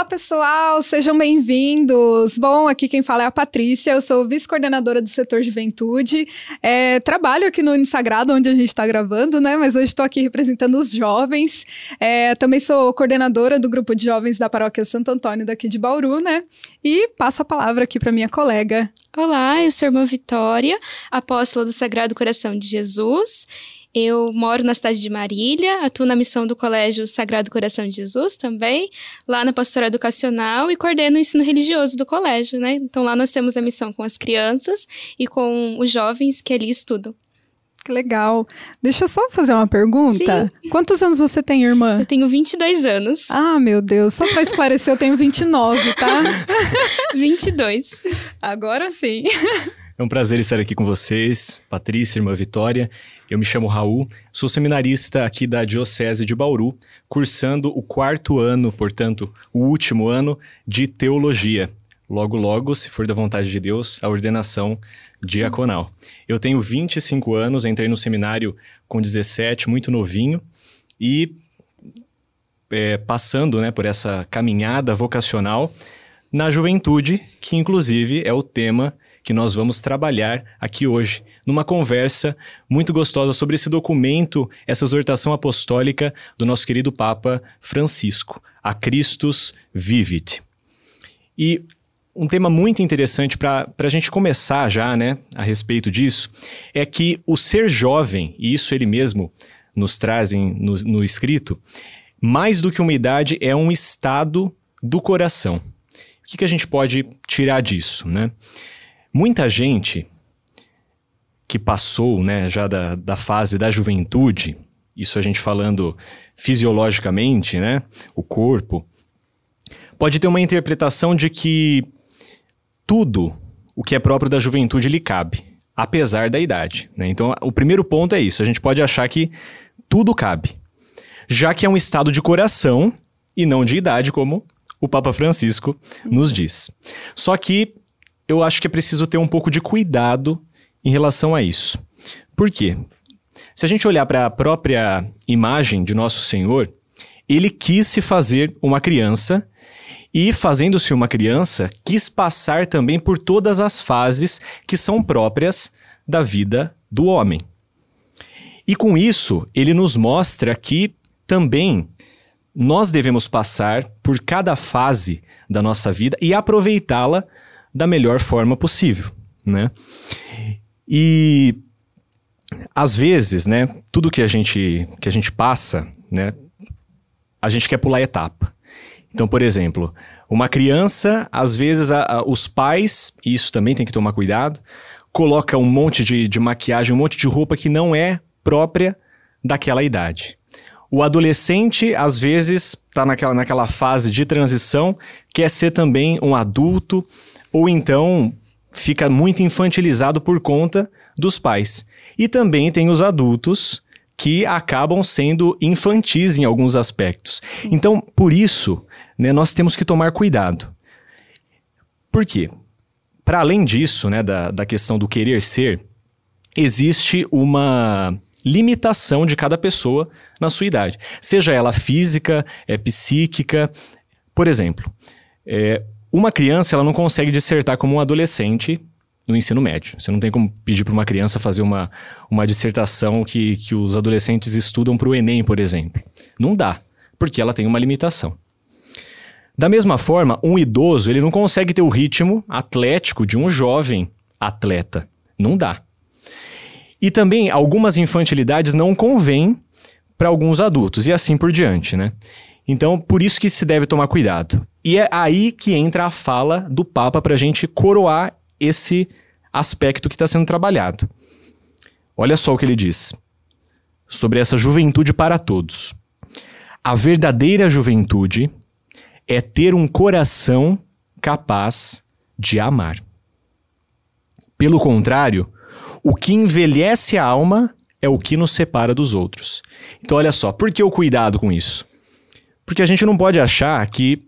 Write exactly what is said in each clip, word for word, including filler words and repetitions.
Olá, pessoal! Sejam bem-vindos! Bom, aqui quem fala é a Patrícia, eu sou vice-coordenadora do setor Juventude. É, trabalho aqui no Unisagrado, onde a gente está gravando, né? Mas hoje estou aqui representando os jovens. É, também sou coordenadora do grupo de jovens da paróquia Santo Antônio, daqui de Bauru, né? E passo a palavra aqui para minha colega. Olá, eu sou a irmã Vitória, apóstola do Sagrado Coração de Jesus. Eu moro na cidade de Marília, atuo na missão do Colégio Sagrado Coração de Jesus também, lá na pastoral educacional e coordeno o ensino religioso do colégio, né? Então lá nós temos a missão com as crianças e com os jovens que ali estudam. Que legal. Deixa eu só fazer uma pergunta. Sim. Quantos anos você tem, irmã? Eu tenho vinte e dois anos. Ah, meu Deus. Só para esclarecer, eu tenho vinte e nove, tá? vinte e dois. Agora sim. É um prazer estar aqui com vocês, Patrícia, irmã Vitória. Eu me chamo Raul, sou seminarista aqui da Diocese de Bauru, cursando o quarto ano, portanto, o último ano de Teologia. Logo, logo, se for da vontade de Deus, a ordenação diaconal. Eu tenho vinte e cinco anos, entrei no seminário com dezessete, muito novinho, e é, passando, né, por essa caminhada vocacional na juventude, que inclusive é o tema que nós vamos trabalhar aqui hoje, numa conversa muito gostosa sobre esse documento, essa exortação apostólica do nosso querido Papa Francisco, a Christus Vivit. E um tema muito interessante para a gente começar já, né, a respeito disso, é que o ser jovem, e isso ele mesmo nos traz em, no, no escrito, mais do que uma idade é um estado do coração. O que, que a gente pode tirar disso, né? Muita gente que passou, né, já da, da fase da juventude, isso a gente falando fisiologicamente, né, o corpo, pode ter uma interpretação de que tudo o que é próprio da juventude lhe cabe, apesar da idade, né? Então, o primeiro ponto é isso, a gente pode achar que tudo cabe, já que é um estado de coração e não de idade, como o Papa Francisco nos diz. Só que eu acho que é preciso ter um pouco de cuidado em relação a isso. Por quê? Se a gente olhar para a própria imagem de Nosso Senhor, ele quis se fazer uma criança e, fazendo-se uma criança, quis passar também por todas as fases que são próprias da vida do homem. E com isso, ele nos mostra que também nós devemos passar por cada fase da nossa vida e aproveitá-la da melhor forma possível, né? E, às vezes, né, tudo que a gente, que a gente passa, né, a gente quer pular etapa. Então, por exemplo, uma criança, às vezes, a, a, os pais, e isso também tem que tomar cuidado, coloca um monte de, de maquiagem, um monte de roupa que não é própria daquela idade. O adolescente, às vezes, está naquela, naquela fase de transição, quer ser também um adulto, ou então fica muito infantilizado por conta dos pais. E também tem os adultos que acabam sendo infantis em alguns aspectos. Então, por isso, né, nós temos que tomar cuidado. Por quê? Para além disso, né, da, da questão do querer ser, existe uma limitação de cada pessoa na sua idade. Seja ela física, é, psíquica. Por exemplo, é, uma criança ela não consegue dissertar como um adolescente no ensino médio. Você não tem como pedir para uma criança fazer uma, uma dissertação que, que os adolescentes estudam para o Enem, por exemplo. Não dá, porque ela tem uma limitação. Da mesma forma, um idoso ele não consegue ter o ritmo atlético de um jovem atleta. Não dá. E também algumas infantilidades não convêm para alguns adultos e assim por diante, né? Então, por isso que se deve tomar cuidado. E é aí que entra a fala do Papa para a gente coroar esse aspecto que está sendo trabalhado. Olha só o que ele diz sobre essa juventude para todos. A verdadeira juventude é ter um coração capaz de amar. Pelo contrário, o que envelhece a alma é o que nos separa dos outros. Então, olha só, por que o cuidado com isso? Porque a gente não pode achar que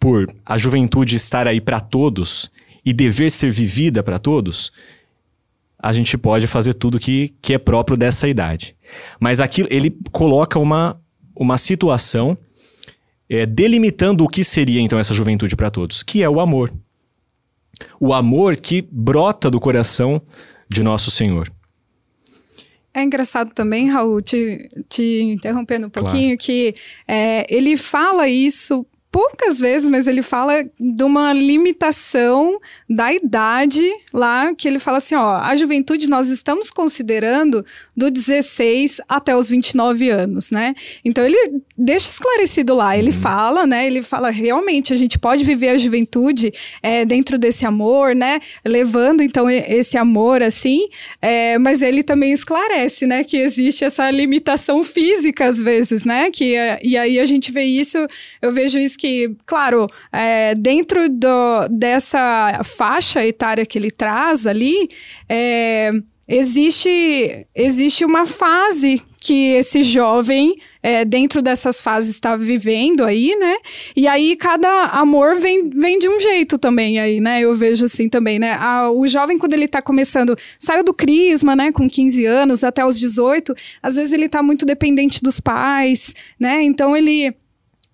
por a juventude estar aí para todos e dever ser vivida para todos, a gente pode fazer tudo que, que é próprio dessa idade. Mas aqui ele coloca uma, uma situação é, delimitando o que seria então essa juventude para todos, que é o amor. O amor que brota do coração de Nosso Senhor. É engraçado também, Raul, te, te interrompendo um pouquinho, claro. que é, ele fala isso poucas vezes, mas ele fala de uma limitação da idade lá, que ele fala assim, ó, a juventude nós estamos considerando do dezesseis até os vinte e nove anos, né? Então, ele deixa esclarecido lá, ele fala, né? Ele fala, realmente, a gente pode viver a juventude é, dentro desse amor, né? Levando, então, esse amor, assim, é, mas ele também esclarece, né? Que existe essa limitação física, às vezes, né? Que, e aí, a gente vê isso, eu vejo isso que, claro, é, dentro do, dessa faixa etária que ele traz ali, é, existe, existe uma fase que esse jovem, é, dentro dessas fases, está vivendo aí, né? E aí, cada amor vem, vem de um jeito também aí, né? Eu vejo assim também, né? A, o jovem, quando ele tá começando, saiu do crisma, né? Com quinze anos, até os dezoito, às vezes ele tá muito dependente dos pais, né? Então, ele...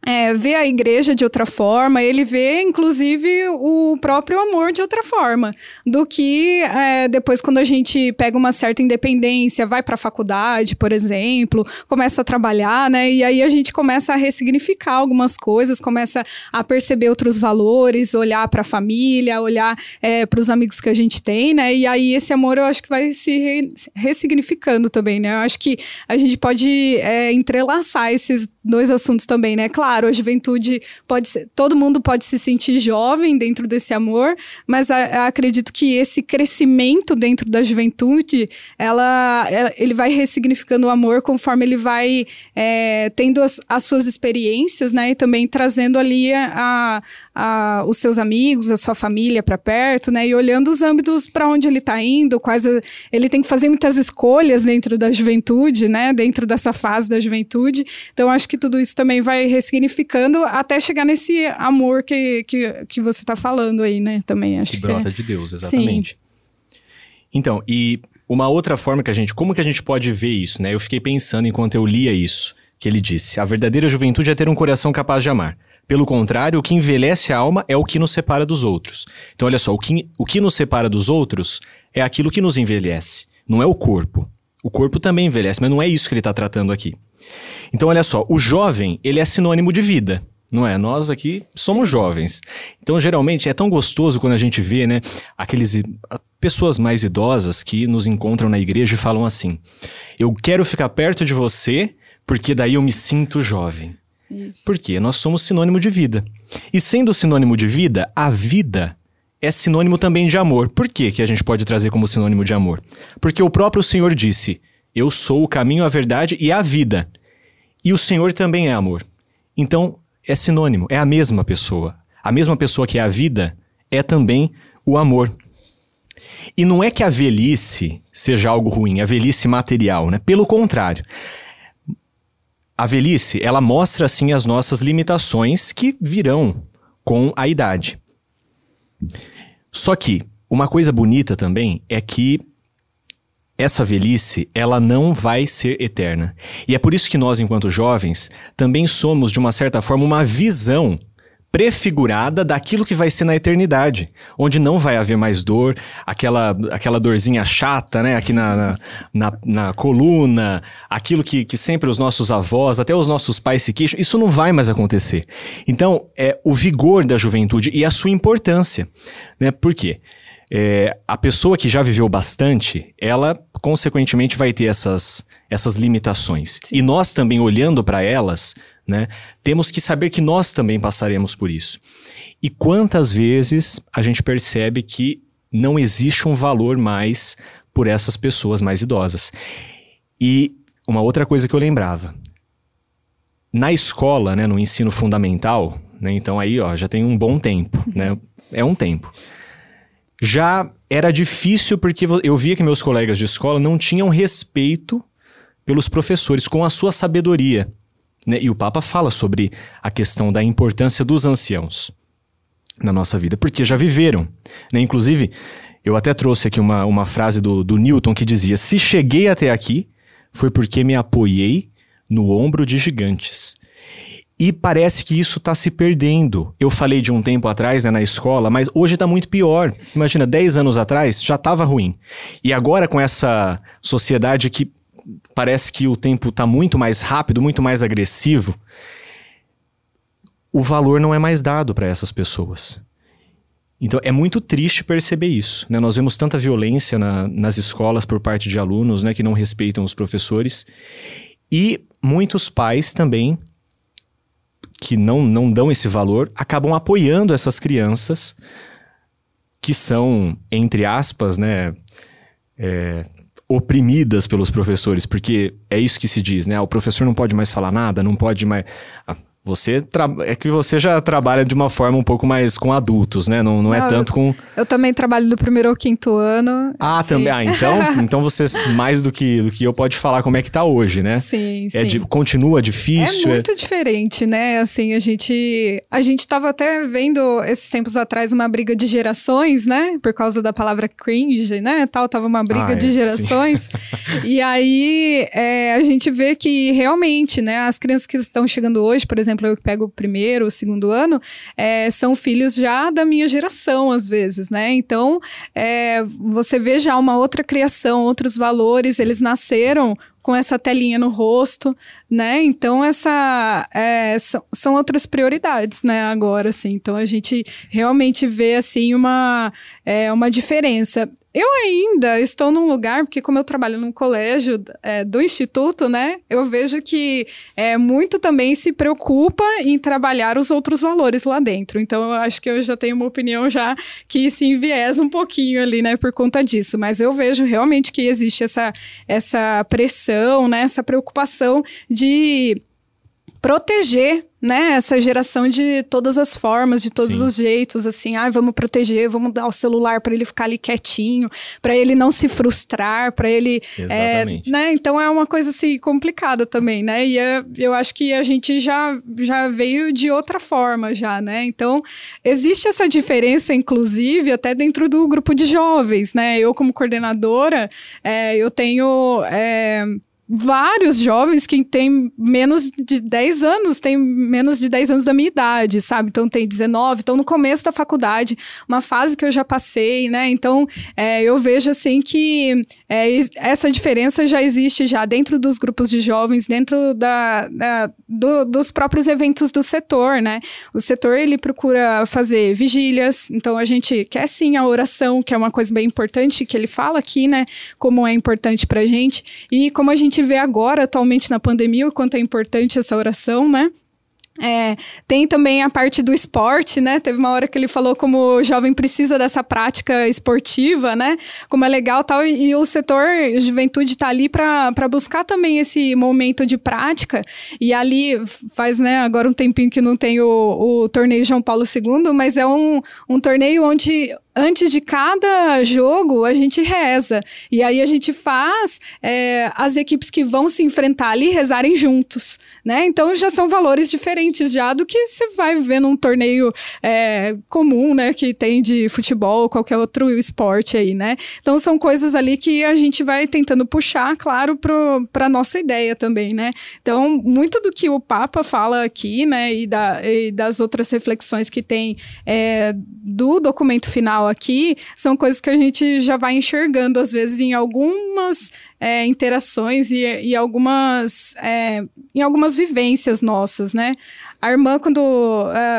É, vê a igreja de outra forma, ele vê, inclusive, o próprio amor de outra forma, do que é, depois quando a gente pega uma certa independência, vai para a faculdade, por exemplo, começa a trabalhar, né? E aí a gente começa a ressignificar algumas coisas, começa a perceber outros valores, olhar para a família, olhar é, para os amigos que a gente tem, né? E aí esse amor eu acho que vai se re- ressignificando também, né? Eu acho que a gente pode é, entrelaçar esses dois assuntos também, né? Claro, Claro, a juventude pode ser... Todo mundo pode se sentir jovem dentro desse amor, mas a, acredito que esse crescimento dentro da juventude, ela, ela, ele vai ressignificando o amor conforme ele vai é, tendo as, as suas experiências, né? E também trazendo ali a, a, a, os seus amigos, a sua família para perto, né? E olhando os âmbitos para onde ele está indo, quais a, ele tem que fazer muitas escolhas dentro da juventude, né? Dentro dessa fase da juventude. Então, acho que tudo isso também vai ressignificando Significando até chegar nesse amor que, que, que você está falando aí, né? Também acho que, que brota é. de Deus, exatamente. Sim. Então, e uma outra forma que a gente... Como que a gente pode ver isso, né? Eu fiquei pensando enquanto eu lia isso, que ele disse: a verdadeira juventude é ter um coração capaz de amar. Pelo contrário, o que envelhece a alma é o que nos separa dos outros. Então, olha só, o que, o que nos separa dos outros é aquilo que nos envelhece, não é o corpo. O corpo também envelhece, mas não é isso que ele está tratando aqui. Então, olha só, o jovem, ele é sinônimo de vida, não é? Nós aqui somos jovens. Então, geralmente, é tão gostoso quando a gente vê, né, aqueles pessoas mais idosas que nos encontram na igreja e falam assim: eu quero ficar perto de você porque daí eu me sinto jovem. Isso. Porque nós somos sinônimo de vida. E sendo sinônimo de vida, a vida... é sinônimo também de amor. Por que que a gente pode trazer como sinônimo de amor? Porque o próprio Senhor disse: eu sou o caminho, a verdade e a vida. E o Senhor também é amor. Então, é sinônimo, é a mesma pessoa. A mesma pessoa que é a vida é também o amor. E não é que a velhice seja algo ruim, a velhice material, né? Pelo contrário. A velhice, ela mostra, sim, as nossas limitações que virão com a idade. Só que uma coisa bonita também é que essa velhice, ela não vai ser eterna. E é por isso que nós, enquanto jovens, também somos, de uma certa forma, uma visão prefigurada daquilo que vai ser na eternidade, onde não vai haver mais dor, aquela, aquela dorzinha chata, né, aqui na, na, na, na coluna, aquilo que, que sempre os nossos avós, até os nossos pais se queixam, isso não vai mais acontecer. Então, é o vigor da juventude e a sua importância, né, por quê? É, a pessoa que já viveu bastante, ela, consequentemente, vai ter essas, essas limitações. Sim. E nós também, olhando para elas, né, temos que saber que nós também passaremos por isso. E quantas vezes a gente percebe que não existe um valor mais por essas pessoas mais idosas. E uma outra coisa que eu lembrava. Na escola, né, no ensino fundamental, né, então aí ó, já tem um bom tempo, né, é um tempo. Já era difícil porque eu via que meus colegas de escola não tinham respeito pelos professores, com a sua sabedoria, né? E o Papa fala sobre a questão da importância dos anciãos na nossa vida, porque já viveram, né? Inclusive, eu até trouxe aqui uma, uma frase do, do Newton que dizia: se cheguei até aqui, foi porque me apoiei no ombro de gigantes. E parece que isso está se perdendo. Eu falei de um tempo atrás, né, na escola, mas hoje está muito pior. Imagina, dez anos atrás já estava ruim. E agora com essa sociedade que parece que o tempo está muito mais rápido, muito mais agressivo, o valor não é mais dado para essas pessoas. Então é muito triste perceber isso, né? Nós vemos tanta violência na, nas escolas por parte de alunos, né, que não respeitam os professores. E muitos pais também, que não, não dão esse valor, acabam apoiando essas crianças que são, entre aspas, né, é, oprimidas pelos professores, porque é isso que se diz, né? O professor não pode mais falar nada, não pode mais... Ah, você tra... É que você já trabalha de uma forma um pouco mais com adultos, né? Não, não, não é tanto eu, com... Eu também trabalho do primeiro ao quinto ano. Ah, sim. Também. Ah, então, então você, mais do que, do que eu, pode falar como é que tá hoje, né? Sim, é sim. Di... Continua difícil? É muito é... diferente, né? Assim, a gente... A gente tava até vendo, esses tempos atrás, uma briga de gerações, né? Por causa da palavra cringe, né? Tal, tava uma briga ah, é, de gerações. E aí, é, a gente vê que realmente, né? As crianças que estão chegando hoje, por exemplo, eu que pego o primeiro, o segundo ano, é, são filhos já da minha geração, às vezes, né? Então, é, você vê já uma outra criação, outros valores, eles nasceram com essa telinha no rosto, né? Então, essa, é, são, são outras prioridades, né? Agora, assim. Então, a gente realmente vê, assim, uma, é, uma diferença. Eu ainda estou num lugar, porque como eu trabalho num colégio é, do Instituto, né? Eu vejo que é, muito também se preocupa em trabalhar os outros valores lá dentro. Então, eu acho que eu já tenho uma opinião já que se enviesa um pouquinho ali, né? Por conta disso. Mas eu vejo realmente que existe essa, essa pressão, né, essa preocupação de proteger, né, essa geração de todas as formas, de todos Sim. os jeitos, assim, ah, vamos proteger, vamos dar o celular para ele ficar ali quietinho, para ele não se frustrar, para ele... Exatamente. É, né, então é uma coisa, assim, complicada também, né, e é, eu acho que a gente já, já veio de outra forma já, né, então existe essa diferença, inclusive, até dentro do grupo de jovens, né, eu como coordenadora, é, eu tenho... É, vários jovens que têm menos de dez anos, têm menos de dez anos da minha idade, sabe? Então, tem dezenove, estão no começo da faculdade, uma fase que eu já passei, né? Então, é, eu vejo, assim, que é, essa diferença já existe já dentro dos grupos de jovens, dentro da, da, do, dos próprios eventos do setor, né? O setor, ele procura fazer vigílias, então, a gente quer, sim, a oração, que é uma coisa bem importante, que ele fala aqui, né? Como é importante pra gente, e como a gente vê agora, atualmente na pandemia, o quanto é importante essa oração, né? É, tem também a parte do esporte, né? Teve uma hora que ele falou como o jovem precisa dessa prática esportiva, né? Como é legal e tal. E, e o setor juventude tá ali para buscar também esse momento de prática. E ali faz, né? Agora um tempinho que não tem o, o torneio João Paulo segundo, mas é um, um torneio onde... Antes de cada jogo, a gente reza. E aí a gente faz é, as equipes que vão se enfrentar ali rezarem juntos, né? Então, já são valores diferentes já do que você vai ver num torneio é, comum, né? Que tem de futebol ou qualquer outro esporte aí, né? Então, são coisas ali que a gente vai tentando puxar, claro, para a nossa ideia também, né? Então, muito do que o Papa fala aqui, né? E, da, e das outras reflexões que tem é, do documento final aqui, são coisas que a gente já vai enxergando, às vezes, em algumas é, interações e, e algumas é, em algumas vivências nossas, né? A irmã, quando...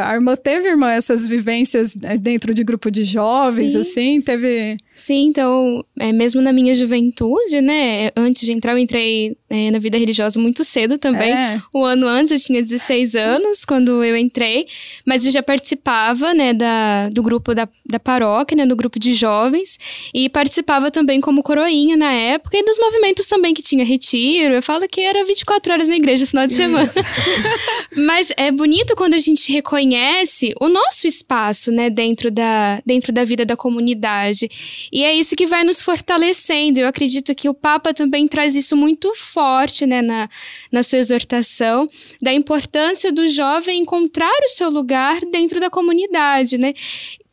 A irmã teve, irmã, essas vivências dentro de grupo de jovens, Sim. assim, teve... Sim, então, é, mesmo na minha juventude, né, antes de entrar, eu entrei é, na vida religiosa muito cedo também. É. Um ano antes, eu tinha dezesseis anos, quando eu entrei, mas eu já participava, né, da, do grupo da, da paróquia, né, do grupo de jovens, e participava também como coroinha na época, e dos movimentos também que tinha retiro. Eu falo que era vinte e quatro horas na igreja no final de semana. Mas é bonito quando a gente reconhece o nosso espaço, né, dentro da, dentro da vida da comunidade. E é isso que vai nos fortalecendo. Eu acredito que o Papa também traz isso muito forte, né, na, na sua exortação, da importância do jovem encontrar o seu lugar dentro da comunidade, né?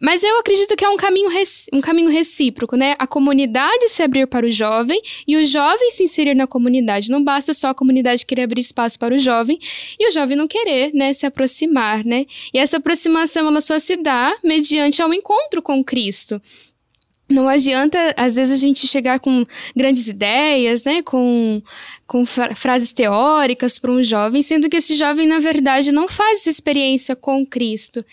Mas eu acredito que é um caminho, um caminho recíproco, né? A comunidade se abrir para o jovem e o jovem se inserir na comunidade. Não basta só a comunidade querer abrir espaço para o jovem e o jovem não querer, né, se aproximar, né? E essa aproximação, ela só se dá mediante ao encontro com Cristo. Não adianta, às vezes, a gente chegar com grandes ideias, né, com, com fra- frases teóricas para um jovem, sendo que esse jovem, na verdade, não faz essa experiência com Cristo.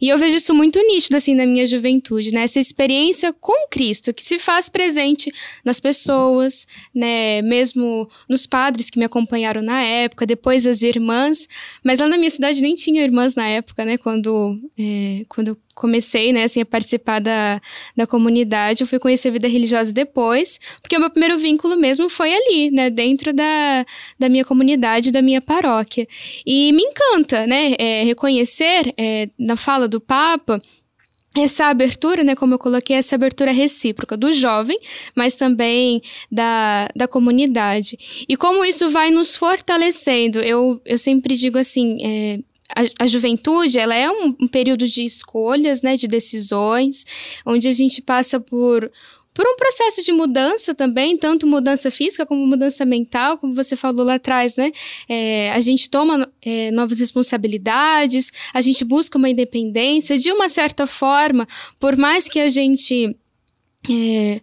E eu vejo isso muito nítido, assim, na minha juventude, né, essa experiência com Cristo, que se faz presente nas pessoas, né, mesmo nos padres que me acompanharam na época, depois as irmãs, mas lá na minha cidade nem tinha irmãs na época, né, quando, é, quando eu comecei, né, assim, a participar da, da comunidade. Eu fui conhecer a vida religiosa depois, porque o meu primeiro vínculo mesmo foi ali, né, dentro da, da minha comunidade, da minha paróquia. E me encanta, né, é, reconhecer, é, na fala do Papa, essa abertura, né, como eu coloquei, essa abertura recíproca do jovem, mas também da, da comunidade. E como isso vai nos fortalecendo. Eu, eu sempre digo assim, é, A, a juventude, ela é um, um período de escolhas, né, de decisões, onde a gente passa por, por um processo de mudança também, tanto mudança física como mudança mental, como você falou lá atrás, né? É, a gente toma é, novas responsabilidades, a gente busca uma independência, de uma certa forma, por mais que a gente... É,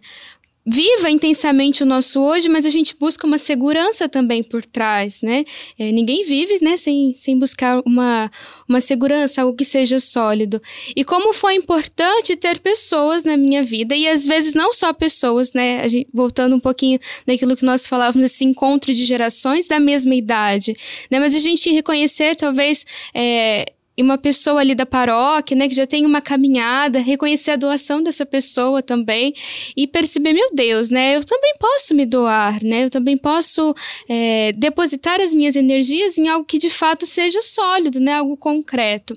viva intensamente o nosso hoje, mas a gente busca uma segurança também por trás, né? É, ninguém vive, né, sem, sem buscar uma, uma segurança, algo que seja sólido. E como foi importante ter pessoas na minha vida, e às vezes não só pessoas, né? A gente, voltando um pouquinho naquilo que nós falávamos, esse encontro de gerações da mesma idade, né? Mas a gente reconhecer, talvez... É, e uma pessoa ali da paróquia, né, que já tem uma caminhada, reconhecer a doação dessa pessoa também e perceber, meu Deus, né, eu também posso me doar, né, eu também posso é, depositar as minhas energias em algo que de fato seja sólido, né, algo concreto.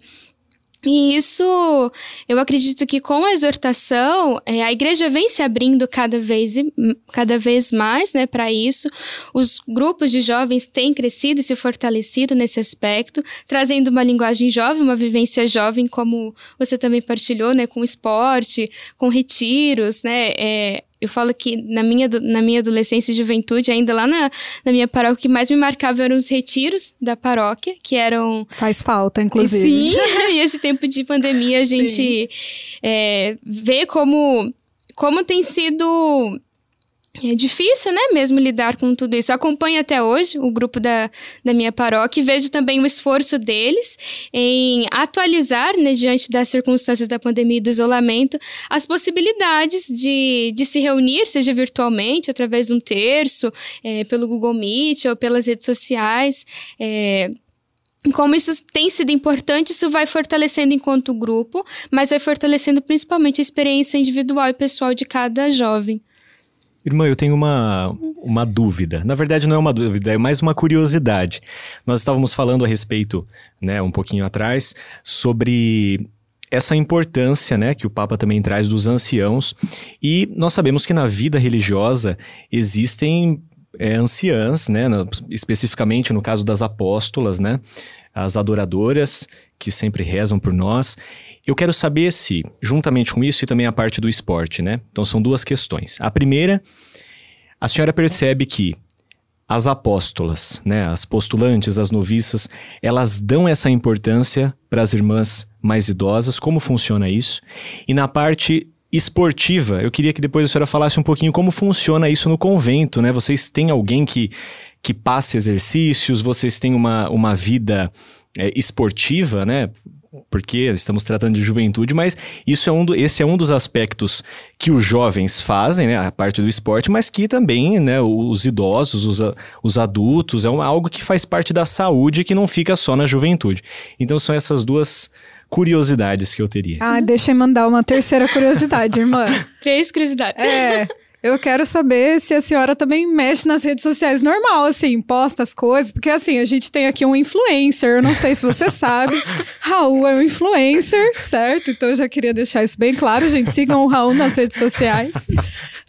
E isso, eu acredito que com a exortação, é, a igreja vem se abrindo cada vez, cada vez mais, né, para isso. Os grupos de jovens têm crescido e se fortalecido nesse aspecto, trazendo uma linguagem jovem, uma vivência jovem, como você também partilhou, né, com esporte, com retiros, né, é, eu falo que na minha, na minha adolescência e juventude, ainda lá na, na minha paróquia, o que mais me marcava eram os retiros da paróquia, que eram... Faz falta, inclusive. Sim, e esse tempo de pandemia a gente é, vê como, como tem sido... É difícil, né, mesmo lidar com tudo isso. Eu acompanho até hoje o grupo da, da minha paróquia e vejo também o esforço deles em atualizar, né, diante das circunstâncias da pandemia e do isolamento, as possibilidades de, de se reunir, seja virtualmente, através de um terço, é, pelo Google Meet ou pelas redes sociais, é... Como isso tem sido importante, isso vai fortalecendo enquanto grupo, mas vai fortalecendo principalmente a experiência individual e pessoal de cada jovem. Irmã, eu tenho uma, uma dúvida. Na verdade, não é uma dúvida, é mais uma curiosidade. Nós estávamos falando a respeito, né, um pouquinho atrás, sobre essa importância, né, que o Papa também traz dos anciãos. E nós sabemos que na vida religiosa existem é, anciãs, né, na, especificamente no caso das apóstolas, né, as adoradoras que sempre rezam por nós. Eu quero saber se, juntamente com isso e também a parte do esporte, né? Então, são duas questões. A primeira, a senhora percebe que as apóstolas, né? As postulantes, as noviças, elas dão essa importância para as irmãs mais idosas. Como funciona isso? E na parte esportiva, eu queria que depois a senhora falasse um pouquinho como funciona isso no convento, né? Vocês têm alguém que, que passe exercícios? Vocês têm uma, uma vida é, esportiva, né? Porque estamos tratando de juventude, mas isso é um do, esse é um dos aspectos que os jovens fazem, né, a parte do esporte, mas que também, né, os idosos, os, os adultos, é uma, algo que faz parte da saúde e que não fica só na juventude. Então são essas duas curiosidades que eu teria. Ah, deixa eu mandar uma terceira curiosidade, irmã. Três curiosidades. É... Eu quero saber se a senhora também mexe nas redes sociais normal, assim, posta as coisas, porque assim, a gente tem aqui um influencer, eu não sei se você sabe, Raul é um influencer, certo? Então eu já queria deixar isso bem claro, gente, sigam o Raul nas redes sociais,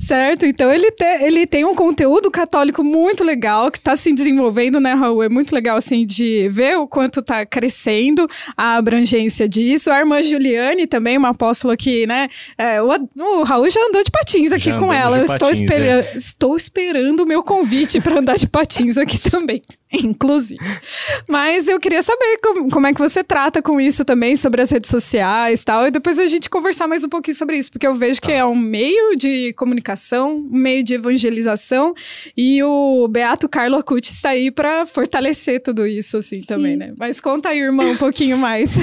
certo? Então ele, te, ele tem um conteúdo católico muito legal, que está se desenvolvendo, né, Raul? É muito legal, assim, de ver o quanto está crescendo a abrangência disso. A irmã Giuliani também, uma apóstola que, né, é, o, o Raul já andou de patins aqui já com ela. Eu estou, patins, esper, é. estou esperando o meu convite para andar de patins aqui também, inclusive. Mas eu queria saber como, como é que você trata com isso também, sobre as redes sociais e tal, e depois a gente conversar mais um pouquinho sobre isso, porque eu vejo que é um meio de comunicação, um meio de evangelização, e o Beato Carlo Acutis está aí para fortalecer tudo isso, assim, também, sim, né? Mas conta aí, irmã, um pouquinho mais.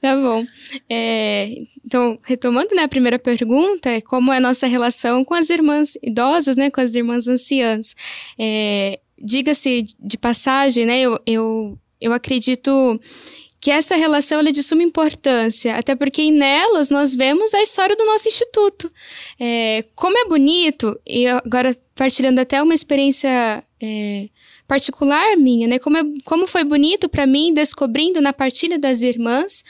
Tá bom. É, então, retomando, né, a primeira pergunta, é como é a nossa relação com as irmãs idosas, né, com as irmãs anciãs. É... Diga-se de passagem, né, eu, eu, eu acredito que essa relação ela é de suma importância, até porque nelas nós vemos a história do nosso Instituto. É, como é bonito, e agora partilhando até uma experiência é, particular minha, né, como, é, como foi bonito para mim descobrindo na partilha das irmãs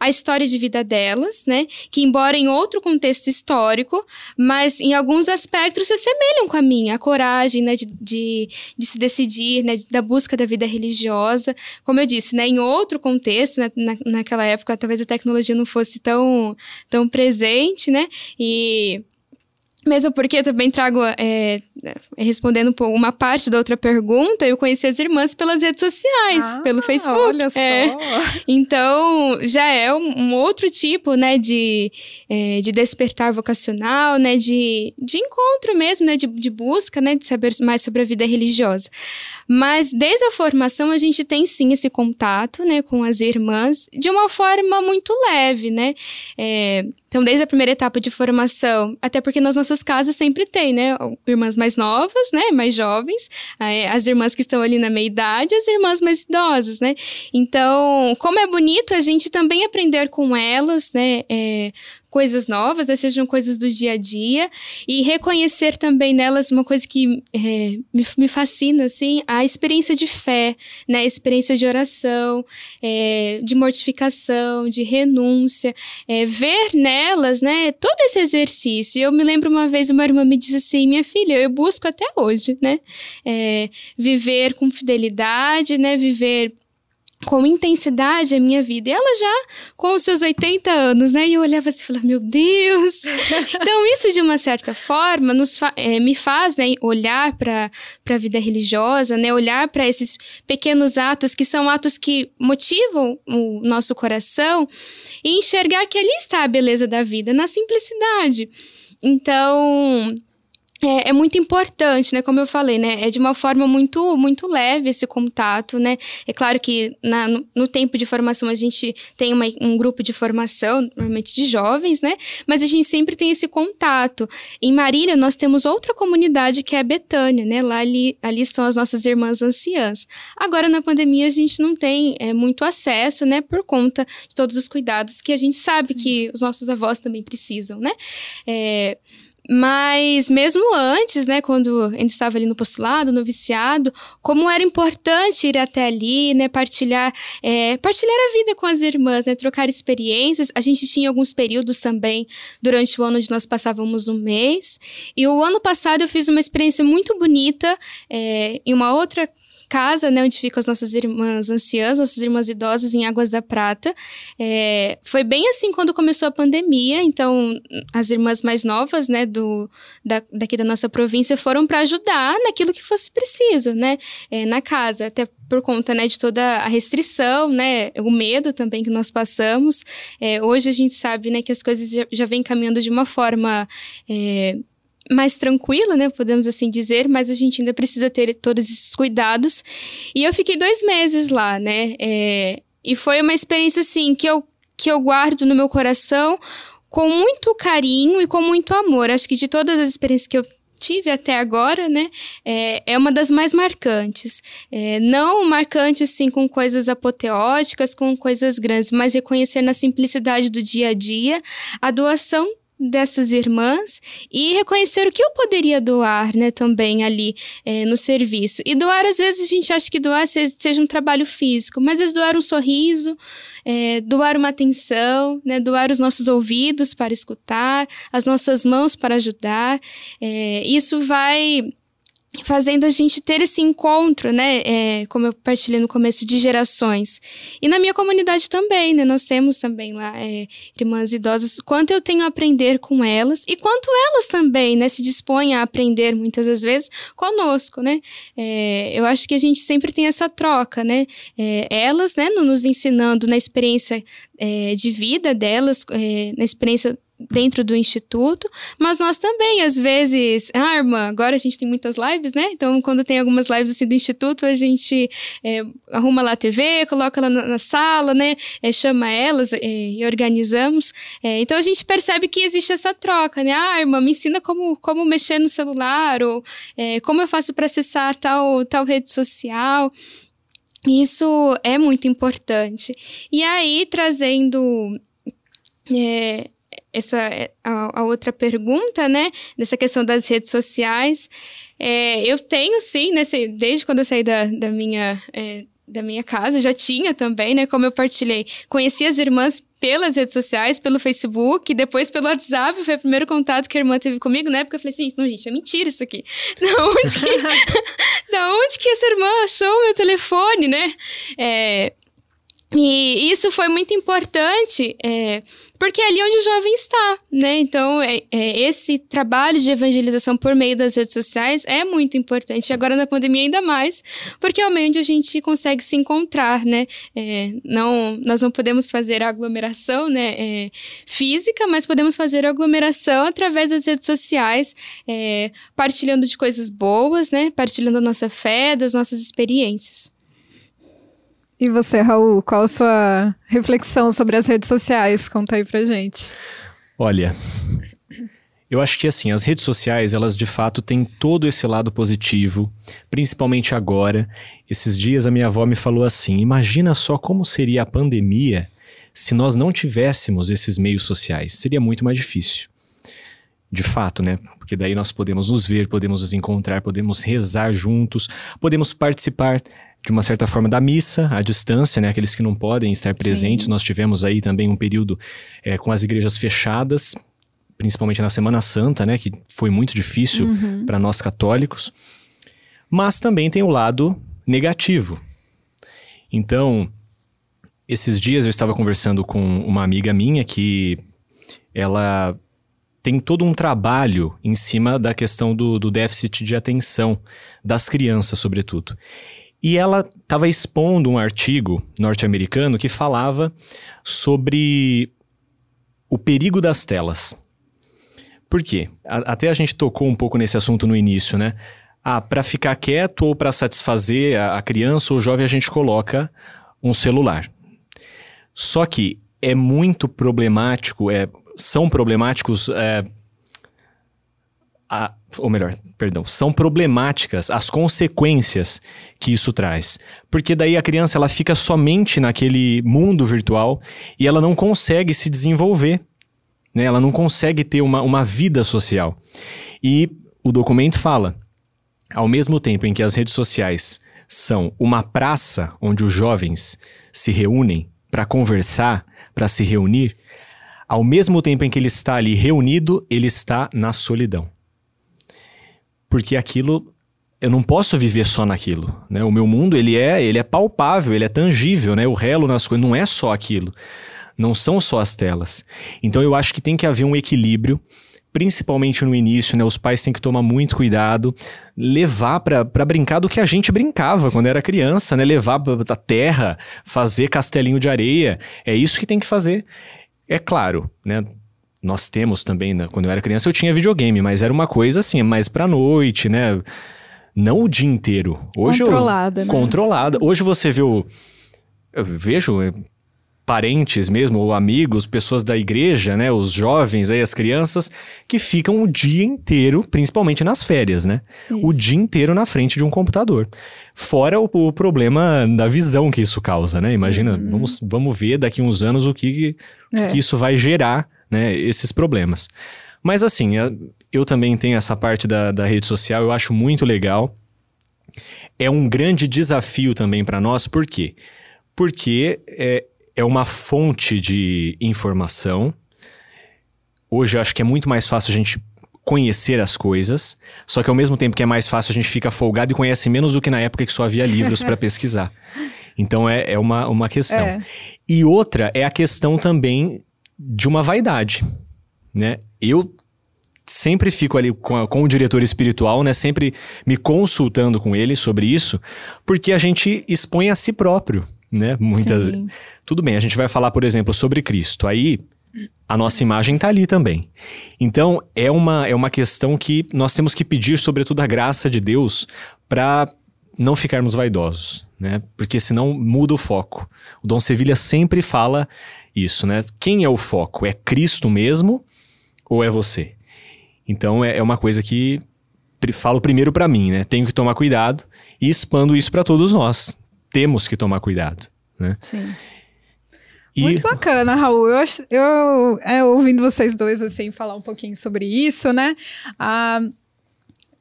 a história de vida delas, né, que embora em outro contexto histórico, mas em alguns aspectos se assemelham com a minha, a coragem, né, de, de, de se decidir, né, da busca da vida religiosa, como eu disse, né, em outro contexto, né, na, naquela época talvez a tecnologia não fosse tão, tão presente, né, e... Mesmo porque eu também trago, é, respondendo uma parte da outra pergunta, eu conheci as irmãs pelas redes sociais, ah, pelo Facebook. Olha só. É. Então, já é um outro tipo, né, de, é, de despertar vocacional, né, de, de encontro mesmo, né, de, de busca, né, de saber mais sobre a vida religiosa. Mas desde a formação a gente tem sim esse contato, né, com as irmãs de uma forma muito leve, né? É, então, desde a primeira etapa de formação, até porque nas nossas casas sempre tem, né? Irmãs mais novas, né? Mais jovens, as irmãs que estão ali na meia-idade, as irmãs mais idosas, né? Então, como é bonito a gente também aprender com elas, né? É, coisas novas, né? Sejam coisas do dia a dia, e reconhecer também nelas uma coisa que é, me, me fascina, assim, a experiência de fé, né? A experiência de oração, é, de mortificação, de renúncia, é, ver nelas, né, todo esse exercício. Eu me lembro uma vez, uma irmã me disse assim, minha filha, eu busco até hoje, né, é, viver com fidelidade, né, viver com intensidade a minha vida. E ela já com os seus oitenta anos, né? E eu olhava assim e falava, meu Deus! Então, isso de uma certa forma nos fa- é, me faz, né, olhar para a vida religiosa, né? Olhar para esses pequenos atos que são atos que motivam o nosso coração e enxergar que ali está a beleza da vida, na simplicidade. Então... É, é muito importante, né? Como eu falei, né? É de uma forma muito, muito leve esse contato, né? É claro que na, no, no tempo de formação a gente tem uma, um grupo de formação, normalmente de jovens, né? Mas a gente sempre tem esse contato. Em Marília, nós temos outra comunidade que é a Betânia, né? Lá ali, ali estão as nossas irmãs anciãs. Agora, na pandemia, a gente não tem é, muito acesso, né? Por conta de todos os cuidados que a gente sabe, sim, que os nossos avós também precisam, né? É... Mas mesmo antes, né, quando a gente estava ali no postulado, no viciado, como era importante ir até ali, né, partilhar, é, partilhar a vida com as irmãs, né, trocar experiências. A gente tinha alguns períodos também durante o ano onde nós passávamos um mês. E o ano passado eu fiz uma experiência muito bonita, é, em uma outra casa, né, onde ficam as nossas irmãs anciãs, nossas irmãs idosas em Águas da Prata. É, foi bem assim quando começou a pandemia, então as irmãs mais novas, né, do, da, daqui da nossa província foram para ajudar naquilo que fosse preciso, né, é, na casa, até por conta, né, de toda a restrição, né, o medo também que nós passamos. É, hoje a gente sabe, né, que as coisas já, já vêm caminhando de uma forma... É, mais tranquila, né, podemos assim dizer, mas a gente ainda precisa ter todos esses cuidados, e eu fiquei dois meses lá, né, é, e foi uma experiência, assim, que eu, que eu guardo no meu coração com muito carinho e com muito amor. Acho que de todas as experiências que eu tive até agora, né, é, é uma das mais marcantes. É, não marcante, assim, com coisas apoteóticas, com coisas grandes, mas reconhecer na simplicidade do dia a dia a doação dessas irmãs e reconhecer o que eu poderia doar, né, também ali é, no serviço. E doar, às vezes, a gente acha que doar seja um trabalho físico, mas às vezes doar um sorriso, é, doar uma atenção, né, doar os nossos ouvidos para escutar, as nossas mãos para ajudar. É, isso vai fazendo a gente ter esse encontro, né, é, como eu partilhei no começo, de gerações. E na minha comunidade também, né, nós temos também lá é, irmãs idosas, quanto eu tenho a aprender com elas, e quanto elas também, né, se dispõem a aprender, muitas das vezes, conosco, né. É, eu acho que a gente sempre tem essa troca, né, é, elas, né, nos ensinando na experiência é, de vida delas, é, na experiência dentro do Instituto, mas nós também, às vezes, ah, irmã, agora a gente tem muitas lives, né, então quando tem algumas lives assim do Instituto, a gente é, arruma lá a T V, coloca ela na, na sala, né, é, chama elas é, e organizamos, é, então a gente percebe que existe essa troca, né, ah, irmã, me ensina como, como mexer no celular, ou é, como eu faço para acessar tal, tal rede social. Isso é muito importante. E aí, trazendo é, essa a, a outra pergunta, né, dessa questão das redes sociais, é, eu tenho sim, né, desde quando eu saí da, da minha é, da minha casa, eu já tinha também, né, como eu partilhei, conheci as irmãs pelas redes sociais, pelo Facebook, depois pelo WhatsApp, foi o primeiro contato que a irmã teve comigo, na época eu falei, gente, não, gente, é mentira isso aqui, da onde que, da onde que essa irmã achou o meu telefone, né, é... E isso foi muito importante, é, porque é ali onde o jovem está, né? Então, é, é, esse trabalho de evangelização por meio das redes sociais é muito importante. Agora, na pandemia, ainda mais, porque é o meio onde a gente consegue se encontrar, né? É, não, nós não podemos fazer aglomeração, né, é, física, mas podemos fazer aglomeração através das redes sociais, é, partilhando de coisas boas, né? Partilhando a nossa fé, das nossas experiências. E você, Raul, qual a sua reflexão sobre as redes sociais? Conta aí pra gente. Olha, eu acho que assim, as redes sociais, elas de fato têm todo esse lado positivo, principalmente agora. Esses dias a minha avó me falou assim, imagina só como seria a pandemia se nós não tivéssemos esses meios sociais. Seria muito mais difícil. De fato, né? Porque daí nós podemos nos ver, podemos nos encontrar, podemos rezar juntos, podemos participar de uma certa forma da missa, à distância, né? Aqueles que não podem estar presentes. Sim. Nós tivemos aí também um período é, com as igrejas fechadas, principalmente na Semana Santa, né? Que foi muito difícil uhum. para nós católicos. Mas também tem o lado negativo. Então, esses dias eu estava conversando com uma amiga minha que ela tem todo um trabalho em cima da questão do, do déficit de atenção das crianças, sobretudo. E ela estava expondo um artigo norte-americano que falava sobre o perigo das telas. Por quê? A, até a gente tocou um pouco nesse assunto no início, né? Ah, para ficar quieto ou para satisfazer a, a criança ou o jovem, a gente coloca um celular. Só que é muito problemático, é, são problemáticos... É, a, ou melhor, perdão, são problemáticas as consequências que isso traz. Porque daí a criança, ela fica somente naquele mundo virtual e ela não consegue se desenvolver, né? Ela não consegue ter uma, uma vida social. E o documento fala, ao mesmo tempo em que as redes sociais são uma praça onde os jovens se reúnem para conversar, para se reunir, ao mesmo tempo em que ele está ali reunido, ele está na solidão. Porque aquilo, eu não posso viver só naquilo, né? O meu mundo, ele é, ele é palpável, ele é tangível, né? Eu relo nas coisas, não é só aquilo. Não são só as telas. Então, eu acho que tem que haver um equilíbrio, principalmente no início, né? Os pais têm que tomar muito cuidado, levar para para brincar do que a gente brincava quando era criança, né? Levar pra terra, fazer castelinho de areia. É isso que tem que fazer. É claro, né? Nós temos também, né? Quando eu era criança eu tinha videogame, mas era uma coisa assim, mais pra noite, né? Não o dia inteiro. Hoje controlada, eu, né? Controlada. Hoje você vê o... Eu vejo é, parentes mesmo, ou amigos, pessoas da igreja, né? Os jovens, aí as crianças, que ficam o dia inteiro, principalmente nas férias, né? Isso. O dia inteiro na frente de um computador. Fora o, o problema da visão que isso causa, né? Imagina, uhum. vamos, vamos ver daqui uns anos o que, é. que isso vai gerar né, esses problemas. Mas assim, eu também tenho essa parte da, da rede social, eu acho muito legal. É um grande desafio também para nós, por quê? Porque é, é uma fonte de informação. Hoje eu acho que é muito mais fácil a gente conhecer as coisas, só que ao mesmo tempo que é mais fácil a gente fica folgado e conhece menos do que na época que só havia livros para pesquisar. Então é, é uma, uma questão. É. E outra é a questão também de uma vaidade, né? Eu sempre fico ali com, a, com o diretor espiritual, né? Sempre me consultando com ele sobre isso, porque a gente expõe a si próprio, né? Muitas vezes. Tudo bem, a gente vai falar, por exemplo, sobre Cristo. Aí a nossa imagem está ali também. Então é uma, é uma questão que nós temos que pedir, sobretudo, a graça de Deus para não ficarmos vaidosos, né? Porque senão muda o foco. O Dom Sevilha sempre fala isso, né? Quem é o foco? É Cristo mesmo ou é você? Então é, é uma coisa que falo primeiro para mim, né? Tenho que tomar cuidado e expando isso para todos nós. Temos que tomar cuidado, né? Sim. E... Muito bacana, Raul. Eu, eu é, ouvindo vocês dois assim falar um pouquinho sobre isso, né? Ah,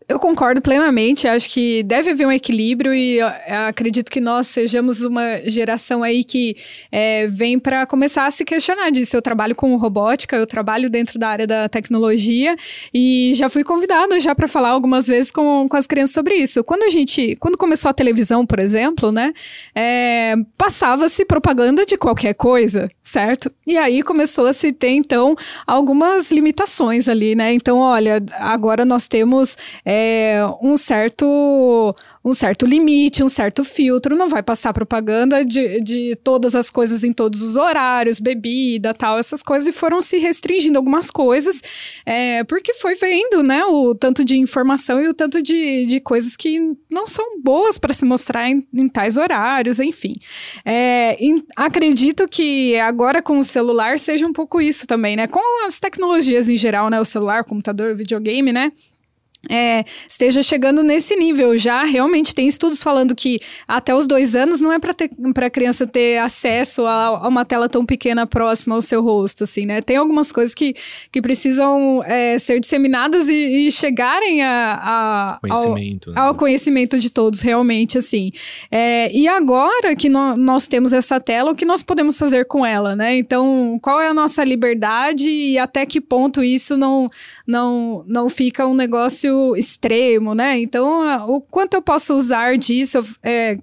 eu concordo plenamente, acho que deve haver um equilíbrio e acredito que nós sejamos uma geração aí que é, vem para começar a se questionar disso. Eu trabalho com robótica, eu trabalho dentro da área da tecnologia e já fui convidada já para falar algumas vezes com, com as crianças sobre isso. Quando a gente, quando começou a televisão, por exemplo, né, é, passava-se propaganda de qualquer coisa, certo? E aí começou a se ter, então, algumas limitações ali, né? Então, olha, agora nós temos... É, É um certo, um certo limite, um certo filtro, não vai passar propaganda de, de todas as coisas em todos os horários, bebida, tal, essas coisas, e foram se restringindo algumas coisas, é, porque foi vendo, né, o tanto de informação e o tanto de, de coisas que não são boas para se mostrar em, em tais horários, enfim. É, em, acredito que agora com o celular seja um pouco isso também, né, com as tecnologias em geral, né, o celular, o computador, o videogame, né, É, esteja chegando nesse nível já. Realmente tem estudos falando que até os dois anos não é para a criança ter acesso a, a uma tela tão pequena próxima ao seu rosto, assim, né? Tem algumas coisas que, que precisam é, ser disseminadas e, e chegarem a, a, conhecimento, ao, né? ao conhecimento de todos, realmente, assim. É, e agora que no, nós temos essa tela, o que nós podemos fazer com ela, né? Então, qual é a nossa liberdade e até que ponto isso não, não, não fica um negócio extremo, né? Então, o quanto eu posso usar disso, é,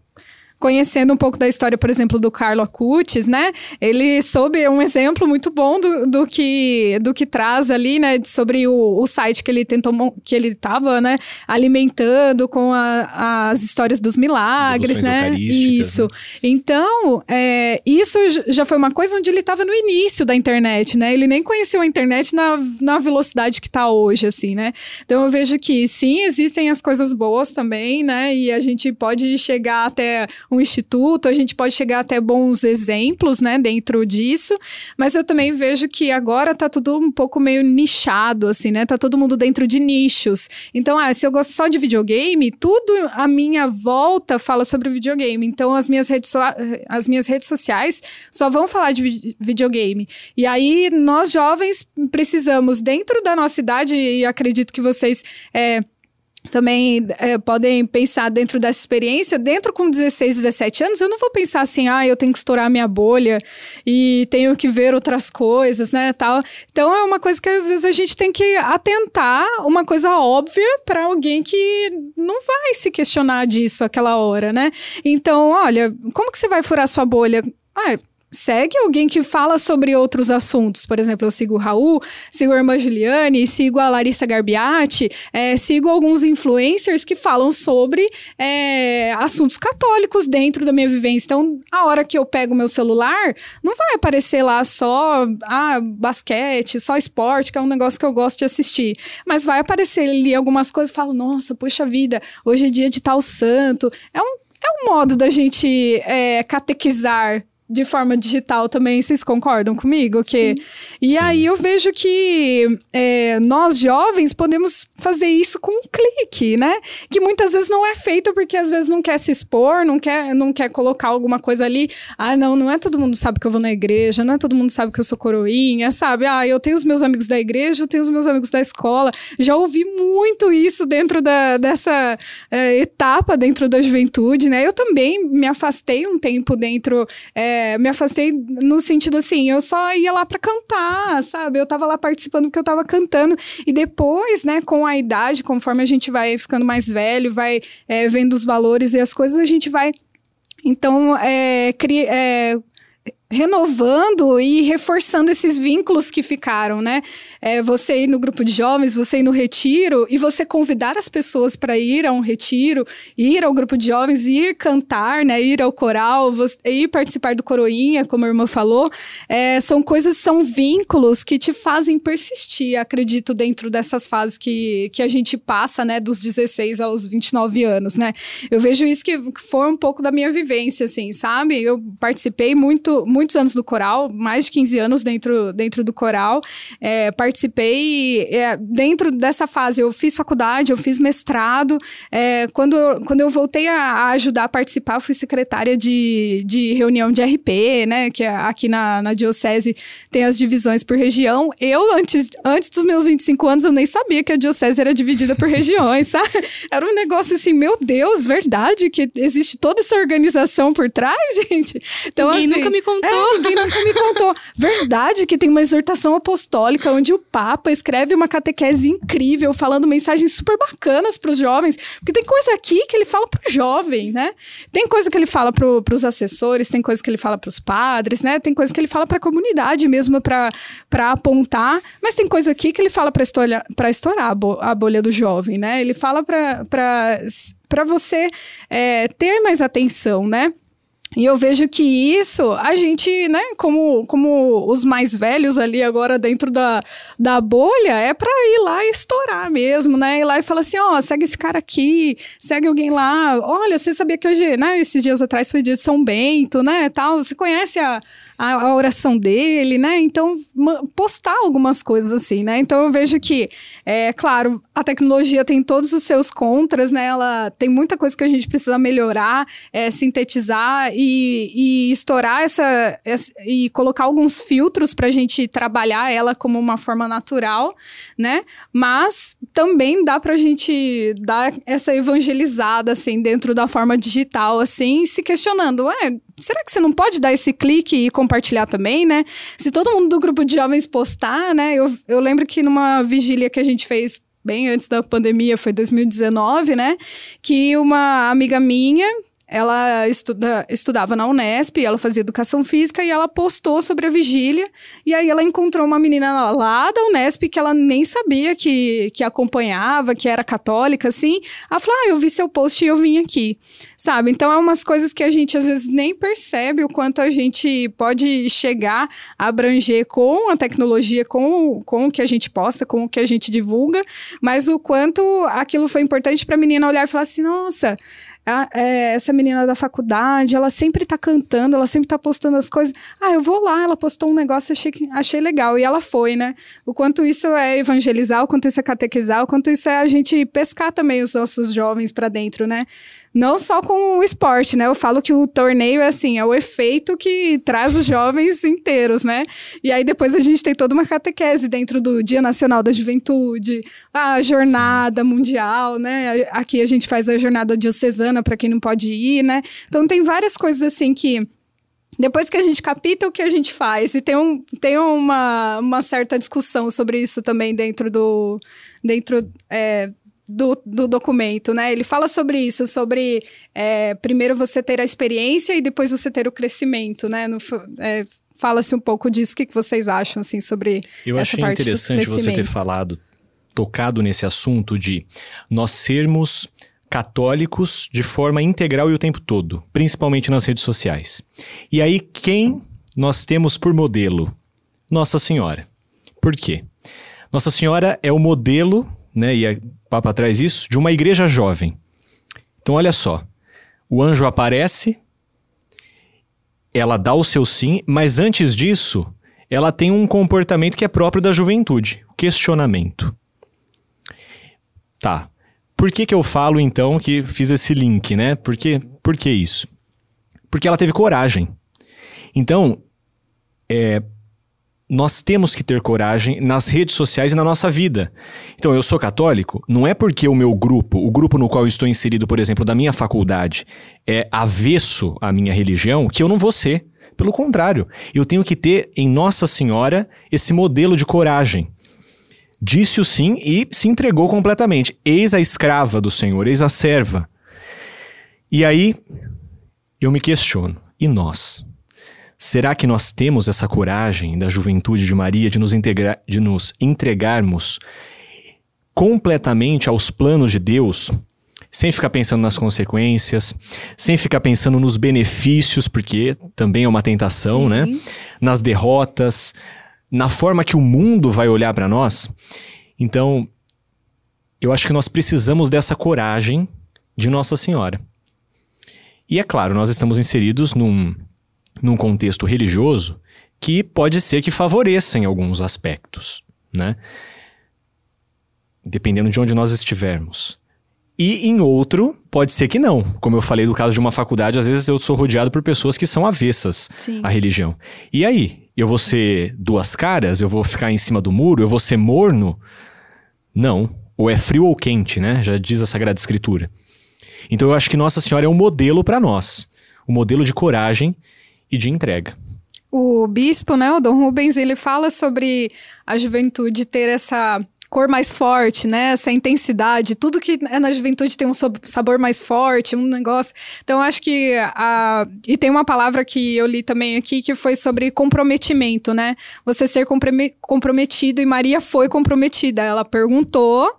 conhecendo um pouco da história, por exemplo, do Carlo Acutis, né? Ele soube um exemplo muito bom do, do, que, do que traz ali, né? Sobre o, o site que ele tentou, que ele estava, né? Alimentando com a, as histórias dos milagres, né? Isso. Então, é, isso já foi uma coisa onde ele estava no início da internet, né? Ele nem conheceu a internet na, na velocidade que está hoje, assim, né? Então, eu vejo que, sim, existem as coisas boas também, né? E a gente pode chegar até... um instituto, a gente pode chegar até bons exemplos, né, dentro disso, mas eu também vejo que agora tá tudo um pouco meio nichado, assim, né, tá todo mundo dentro de nichos. Então, ah, se eu gosto só de videogame, tudo à minha volta fala sobre videogame, então as minhas redes, so- as minhas redes sociais só vão falar de vi- videogame. E aí, nós jovens precisamos, dentro da nossa idade, e acredito que vocês... É, também é, podem pensar dentro dessa experiência, dentro com dezesseis, dezessete anos, eu não vou pensar assim, ah, eu tenho que estourar minha bolha e tenho que ver outras coisas, né, tal. Então, é uma coisa que às vezes a gente tem que atentar, uma coisa óbvia para alguém que não vai se questionar disso aquela hora, né. Então, olha, como que você vai furar sua bolha? Ah, segue alguém que fala sobre outros assuntos. Por exemplo, eu sigo o Raul, sigo a Irmã Giuliani, sigo a Larissa Garbiati, é, sigo alguns influencers que falam sobre é, assuntos católicos dentro da minha vivência. Então, a hora que eu pego meu celular, não vai aparecer lá só ah, basquete, só esporte, que é um negócio que eu gosto de assistir. Mas vai aparecer ali algumas coisas e falo, nossa, puxa vida, hoje é dia de tal santo. É um, é um modo da gente é, catequizar de forma digital também, vocês concordam comigo? Que... Sim. E Sim. aí eu vejo que é, nós jovens podemos fazer isso com um clique, né? Que muitas vezes não é feito porque às vezes não quer se expor, não quer, não quer colocar alguma coisa ali. Ah, não, não é todo mundo sabe que eu vou na igreja, não é todo mundo sabe que eu sou coroinha, sabe? Ah, eu tenho os meus amigos da igreja, eu tenho os meus amigos da escola. Já ouvi muito isso dentro da, dessa é, etapa, dentro da juventude, né? Eu também me afastei um tempo dentro... É, me afastei no sentido assim, eu só ia lá pra cantar, sabe? Eu tava lá participando porque eu tava cantando. E depois, né, com a idade, conforme a gente vai ficando mais velho, vai é, vendo os valores e as coisas, a gente vai, então, é, cri, é, renovando e reforçando esses vínculos que ficaram, né? É, você ir no grupo de jovens, você ir no retiro e você convidar as pessoas para ir a um retiro, ir ao grupo de jovens, ir cantar, né? Ir ao coral, você, ir participar do coroinha, como a irmã falou. É, são coisas, são vínculos que te fazem persistir, acredito, dentro dessas fases que, que a gente passa, né? Dos dezesseis aos vinte e nove anos, né? Eu vejo isso que foi um pouco da minha vivência, assim, sabe? Eu participei muito... muito muitos anos do coral, mais de quinze anos dentro, dentro do coral, é, participei, é, dentro dessa fase eu fiz faculdade, eu fiz mestrado, é, quando, eu, quando eu voltei a, a ajudar a participar, eu fui secretária de, de reunião de R P, né, que é aqui na, na Diocese tem as divisões por região. Eu, antes, antes dos meus vinte e cinco anos, eu nem sabia que a Diocese era dividida por regiões, sabe? Era um negócio assim, meu Deus, verdade, que existe toda essa organização por trás, gente? Então, ninguém assim, nunca me contou. É, ninguém nunca me contou. Verdade que tem uma exortação apostólica onde o Papa escreve uma catequese incrível, falando mensagens super bacanas para os jovens. Porque tem coisa aqui que ele fala para o jovem, né? Tem coisa que ele fala para os assessores, tem coisa que ele fala para os padres, né? Tem coisa que ele fala para a comunidade mesmo, para apontar. Mas tem coisa aqui que ele fala para estourar, estourar a, bo, a bolha do jovem, né? Ele fala para você é, ter mais atenção, né? E eu vejo que isso, a gente, né, como, como os mais velhos ali agora dentro da, da bolha, é pra ir lá e estourar mesmo, né? Ir lá e falar assim, ó, oh, segue esse cara aqui, segue alguém lá. Olha, você sabia que hoje, né, esses dias atrás foi dia de São Bento, né, tal. Você conhece a... a oração dele, né? Então, postar algumas coisas assim, né? Então, eu vejo que, é claro, a tecnologia tem todos os seus contras, né? Ela tem muita coisa que a gente precisa melhorar, é, sintetizar e, e estourar essa, essa... e colocar alguns filtros pra gente trabalhar ela como uma forma natural, né? Mas também dá pra gente dar essa evangelizada, assim, dentro da forma digital, assim, se questionando, ué, será que você não pode dar esse clique e compartilhar também, né? Se todo mundo do grupo de jovens postar, né? Eu, eu lembro que numa vigília que a gente fez bem antes da pandemia, foi dois mil e dezenove, né? Que uma amiga minha, ela estuda, estudava na Unesp, ela fazia educação física e ela postou sobre a vigília. E aí ela encontrou uma menina lá da Unesp que ela nem sabia que, que acompanhava, que era católica, assim. Ela falou, ah, eu vi seu post e eu vim aqui, sabe? Então, é umas coisas que a gente, às vezes, nem percebe o quanto a gente pode chegar a abranger com a tecnologia, com, com o que a gente posta, com o que a gente divulga. Mas o quanto aquilo foi importante para a menina olhar e falar assim, nossa... A, é, essa menina da faculdade, ela sempre tá cantando, ela sempre tá postando as coisas. Ah, eu vou lá, ela postou um negócio, achei, achei legal. E ela foi, né? O quanto isso é evangelizar, o quanto isso é catequizar, o quanto isso é a gente pescar também os nossos jovens pra dentro, né? Não só com o esporte, né? Eu falo que o torneio é assim, é o efeito que traz os jovens inteiros, né? E aí depois a gente tem toda uma catequese dentro do Dia Nacional da Juventude, a jornada Sim. mundial, né? Aqui a gente faz a jornada diocesana para quem não pode ir, né? Então tem várias coisas assim que... Depois que a gente capta o que a gente faz, e tem, um, tem uma, uma certa discussão sobre isso também dentro do... Dentro, é, Do, do documento, né? Ele fala sobre isso, sobre é, primeiro você ter a experiência e depois você ter o crescimento, né? No, é, fala-se um pouco disso. O que, que vocês acham, assim, sobre Eu essa achei parte interessante você ter falado, tocado nesse assunto de nós sermos católicos de forma integral e o tempo todo, principalmente nas redes sociais. E aí, quem nós temos por modelo? Nossa Senhora. Por quê? Nossa Senhora é o modelo, né? E a Papa traz isso, de uma igreja jovem. Então, olha só. O anjo aparece ela dá o seu sim, mas antes disso, ela tem um comportamento que é próprio da juventude, questionamento. Tá, por que que eu falo então que fiz esse link, né? Por que, por que isso? Porque ela teve coragem. Então, é, nós temos que ter coragem nas redes sociais e na nossa vida. Então, eu sou católico, não é porque o meu grupo, o grupo no qual eu estou inserido, por exemplo, da minha faculdade, é avesso à minha religião, que eu não vou ser. Pelo contrário, eu tenho que ter em Nossa Senhora esse modelo de coragem. Disse o sim e se entregou completamente. Eis a escrava do Senhor, eis a serva. E aí, eu me questiono, e nós? Será que nós temos essa coragem da juventude de Maria de nos, integrar, de nos entregarmos completamente aos planos de Deus, sem ficar pensando nas consequências, sem ficar pensando nos benefícios, porque também é uma tentação, sim, né? Nas derrotas, na forma que o mundo vai olhar para nós? Então, eu acho que nós precisamos dessa coragem de Nossa Senhora. E é claro, nós estamos inseridos num... num contexto religioso, que pode ser que favoreça em alguns aspectos, né? Dependendo de onde nós estivermos. E em outro, pode ser que não. Como eu falei do caso de uma faculdade, às vezes eu sou rodeado por pessoas que são avessas, sim, à religião. E aí? Eu vou ser duas caras? Eu vou ficar em cima do muro? Eu vou ser morno? Não. Ou é frio ou quente, né? Já diz a Sagrada Escritura. Então eu acho que Nossa Senhora é um modelo para nós. Um modelo de coragem e de entrega. O bispo, né, o Dom Rubens, ele fala sobre a juventude ter essa cor mais forte, né, essa intensidade, tudo que é na juventude tem um sabor mais forte, um negócio. Então, acho que a... e tem uma palavra que eu li também aqui, que foi sobre comprometimento, né, você ser comprometido, e Maria foi comprometida, ela perguntou,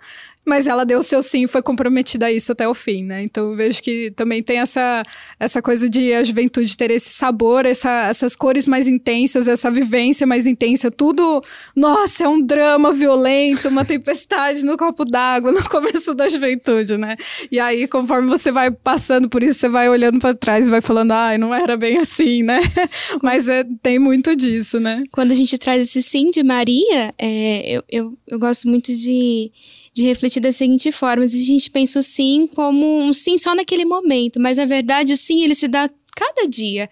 mas ela deu o seu sim, foi comprometida a isso até o fim, né? Então, eu vejo que também tem essa, essa coisa de a juventude ter esse sabor, essa, essas cores mais intensas, essa vivência mais intensa, tudo... Nossa, é um drama violento, uma tempestade no copo d'água no começo da juventude, né? E aí, conforme você vai passando por isso, você vai olhando para trás e vai falando, ai, não era bem assim, né? Mas é, tem muito disso, né? Quando a gente traz esse sim de Maria, é, eu, eu, eu gosto muito de... de refletir da seguinte forma: a gente pensa o sim como um sim só naquele momento, mas na verdade o sim ele se dá cada dia.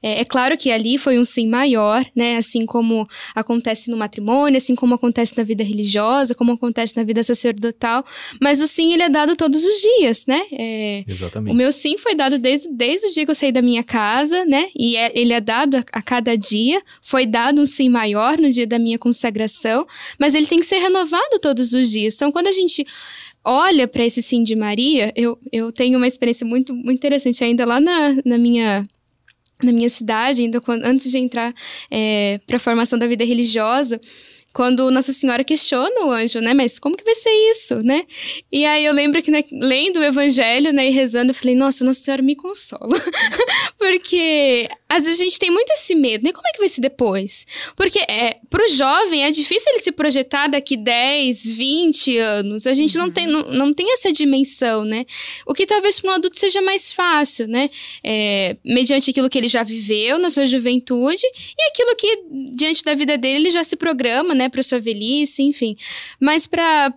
É, é claro que ali foi um sim maior, né? Assim como acontece no matrimônio, assim como acontece na vida religiosa, como acontece na vida sacerdotal, mas o sim ele é dado todos os dias, né? É, exatamente. O meu sim foi dado desde, desde o dia que eu saí da minha casa, né? E é, ele é dado a, a cada dia, foi dado um sim maior no dia da minha consagração, mas ele tem que ser renovado todos os dias. Então, quando a gente olha para esse sim de Maria, eu, eu tenho uma experiência muito, muito interessante ainda lá na, na minha... na minha cidade, ainda quando, antes de entrar é, para a formação da vida religiosa, quando Nossa Senhora questiona o anjo, né? Mas como que vai ser isso, né? E aí eu lembro que, né, lendo o Evangelho, né, e rezando, eu falei, nossa, Nossa Senhora me consola. Porque às vezes a gente tem muito esse medo, né? Como é que vai ser depois? Porque é, para o jovem é difícil ele se projetar daqui dez, vinte anos. A gente uhum. não, tem, não, não tem essa dimensão, né? O que talvez para um adulto seja mais fácil, né? É, mediante aquilo que ele já viveu na sua juventude e aquilo que, diante da vida dele, ele já se programa, né, para sua velhice, enfim. Mas para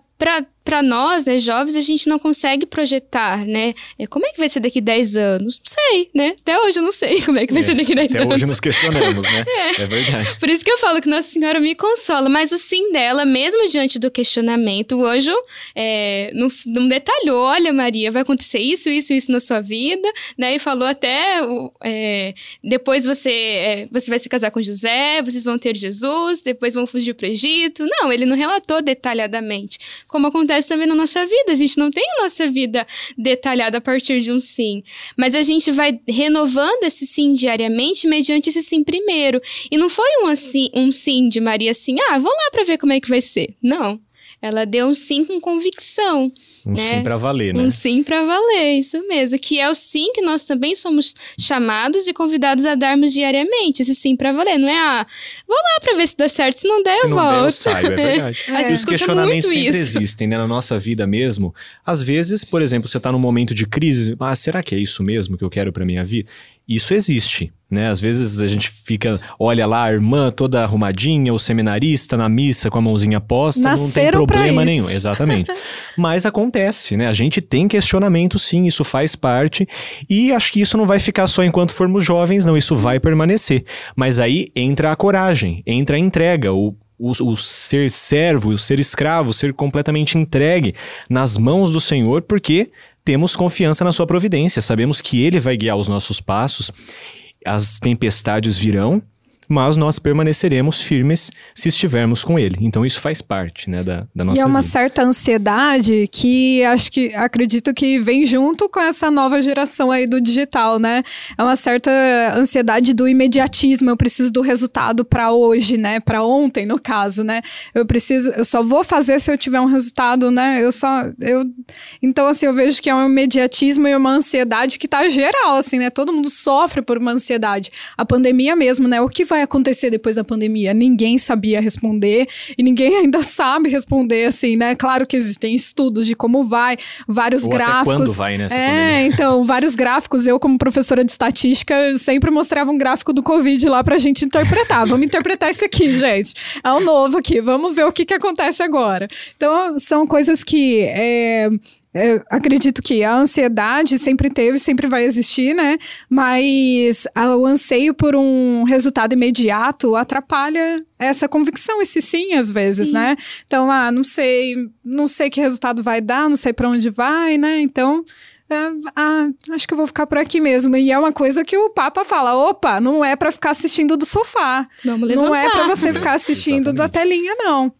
para nós, né, jovens, a gente não consegue projetar, né? Como é que vai ser daqui dez anos? Não sei, né? Até hoje eu não sei como é que vai é, ser daqui dez até anos. Até hoje nos questionamos, né? é. é verdade. Por isso que eu falo que Nossa Senhora me consola, mas o sim dela, mesmo diante do questionamento, o anjo é, não, não detalhou, olha, Maria, vai acontecer isso, isso, isso na sua vida, né? E falou até, o, é, depois você, é, você vai se casar com José, vocês vão ter Jesus, depois vão fugir para o Egito. Não, ele não relatou detalhadamente, como acontece também na nossa vida. A gente não tem a nossa vida detalhada a partir de um sim, mas a gente vai renovando esse sim diariamente mediante esse sim primeiro. E não foi um, assim, um sim de Maria assim, ah, vou lá para ver como é que vai ser. Não, ela deu um sim com convicção. Um né? sim para valer, né? Um sim para valer, isso mesmo. Que é o sim que nós também somos chamados e convidados a darmos diariamente. Esse sim para valer, não é a... Vou lá para ver se dá certo, se não der, se eu não volto. Der, eu saio, é verdade. É. É. Os questionamentos sempre isso. existem, né? Na nossa vida mesmo. Às vezes, por exemplo, você tá num momento de crise. Ah, será que é isso mesmo que eu quero para minha vida? Isso existe, né? Às vezes a gente fica, olha lá a irmã toda arrumadinha, o seminarista na missa com a mãozinha posta, nasceram não tem problema nenhum. Exatamente. Mas acontece, né? A gente tem questionamento, sim, isso faz parte. E acho que isso não vai ficar só enquanto formos jovens, não. Isso vai permanecer. Mas aí entra a coragem, entra a entrega, o O, o ser servo, o ser escravo, o ser completamente entregue nas mãos do Senhor, porque temos confiança na sua providência, sabemos que Ele vai guiar os nossos passos, as tempestades virão, mas nós permaneceremos firmes se estivermos com Ele. Então isso faz parte, né, da, da nossa vida. E é uma vida. Certa ansiedade que acho que, acredito que vem junto com essa nova geração aí do digital, né? É uma certa ansiedade do imediatismo, eu preciso do resultado para hoje, né? Para ontem, no caso, né? Eu preciso, eu só vou fazer se eu tiver um resultado, né? Eu só, eu... Então, assim, eu vejo que é um imediatismo e uma ansiedade que tá geral, assim, né? Todo mundo sofre por uma ansiedade. A pandemia mesmo, né? O que vai acontecer depois da pandemia? Ninguém sabia responder e ninguém ainda sabe responder, assim, né? Claro que existem estudos de como vai, vários Ou gráficos. Até quando vai, né? É, então, vários gráficos. Eu, como professora de estatística, sempre mostrava um gráfico do Covid lá pra gente interpretar. Vamos interpretar isso aqui, gente. É o novo aqui. Vamos ver o que que acontece agora. Então, são coisas que... É... Eu acredito que a ansiedade sempre teve, sempre vai existir, né? Mas o anseio por um resultado imediato atrapalha essa convicção, esse sim, às vezes, sim. né? Então, ah, não sei, não sei que resultado vai dar, não sei para onde vai, né? Então... Ah, acho que eu vou ficar por aqui mesmo. E é uma coisa que o Papa fala, opa, não é para ficar assistindo do sofá. Vamos levantar. Não é para você ficar assistindo da telinha, não.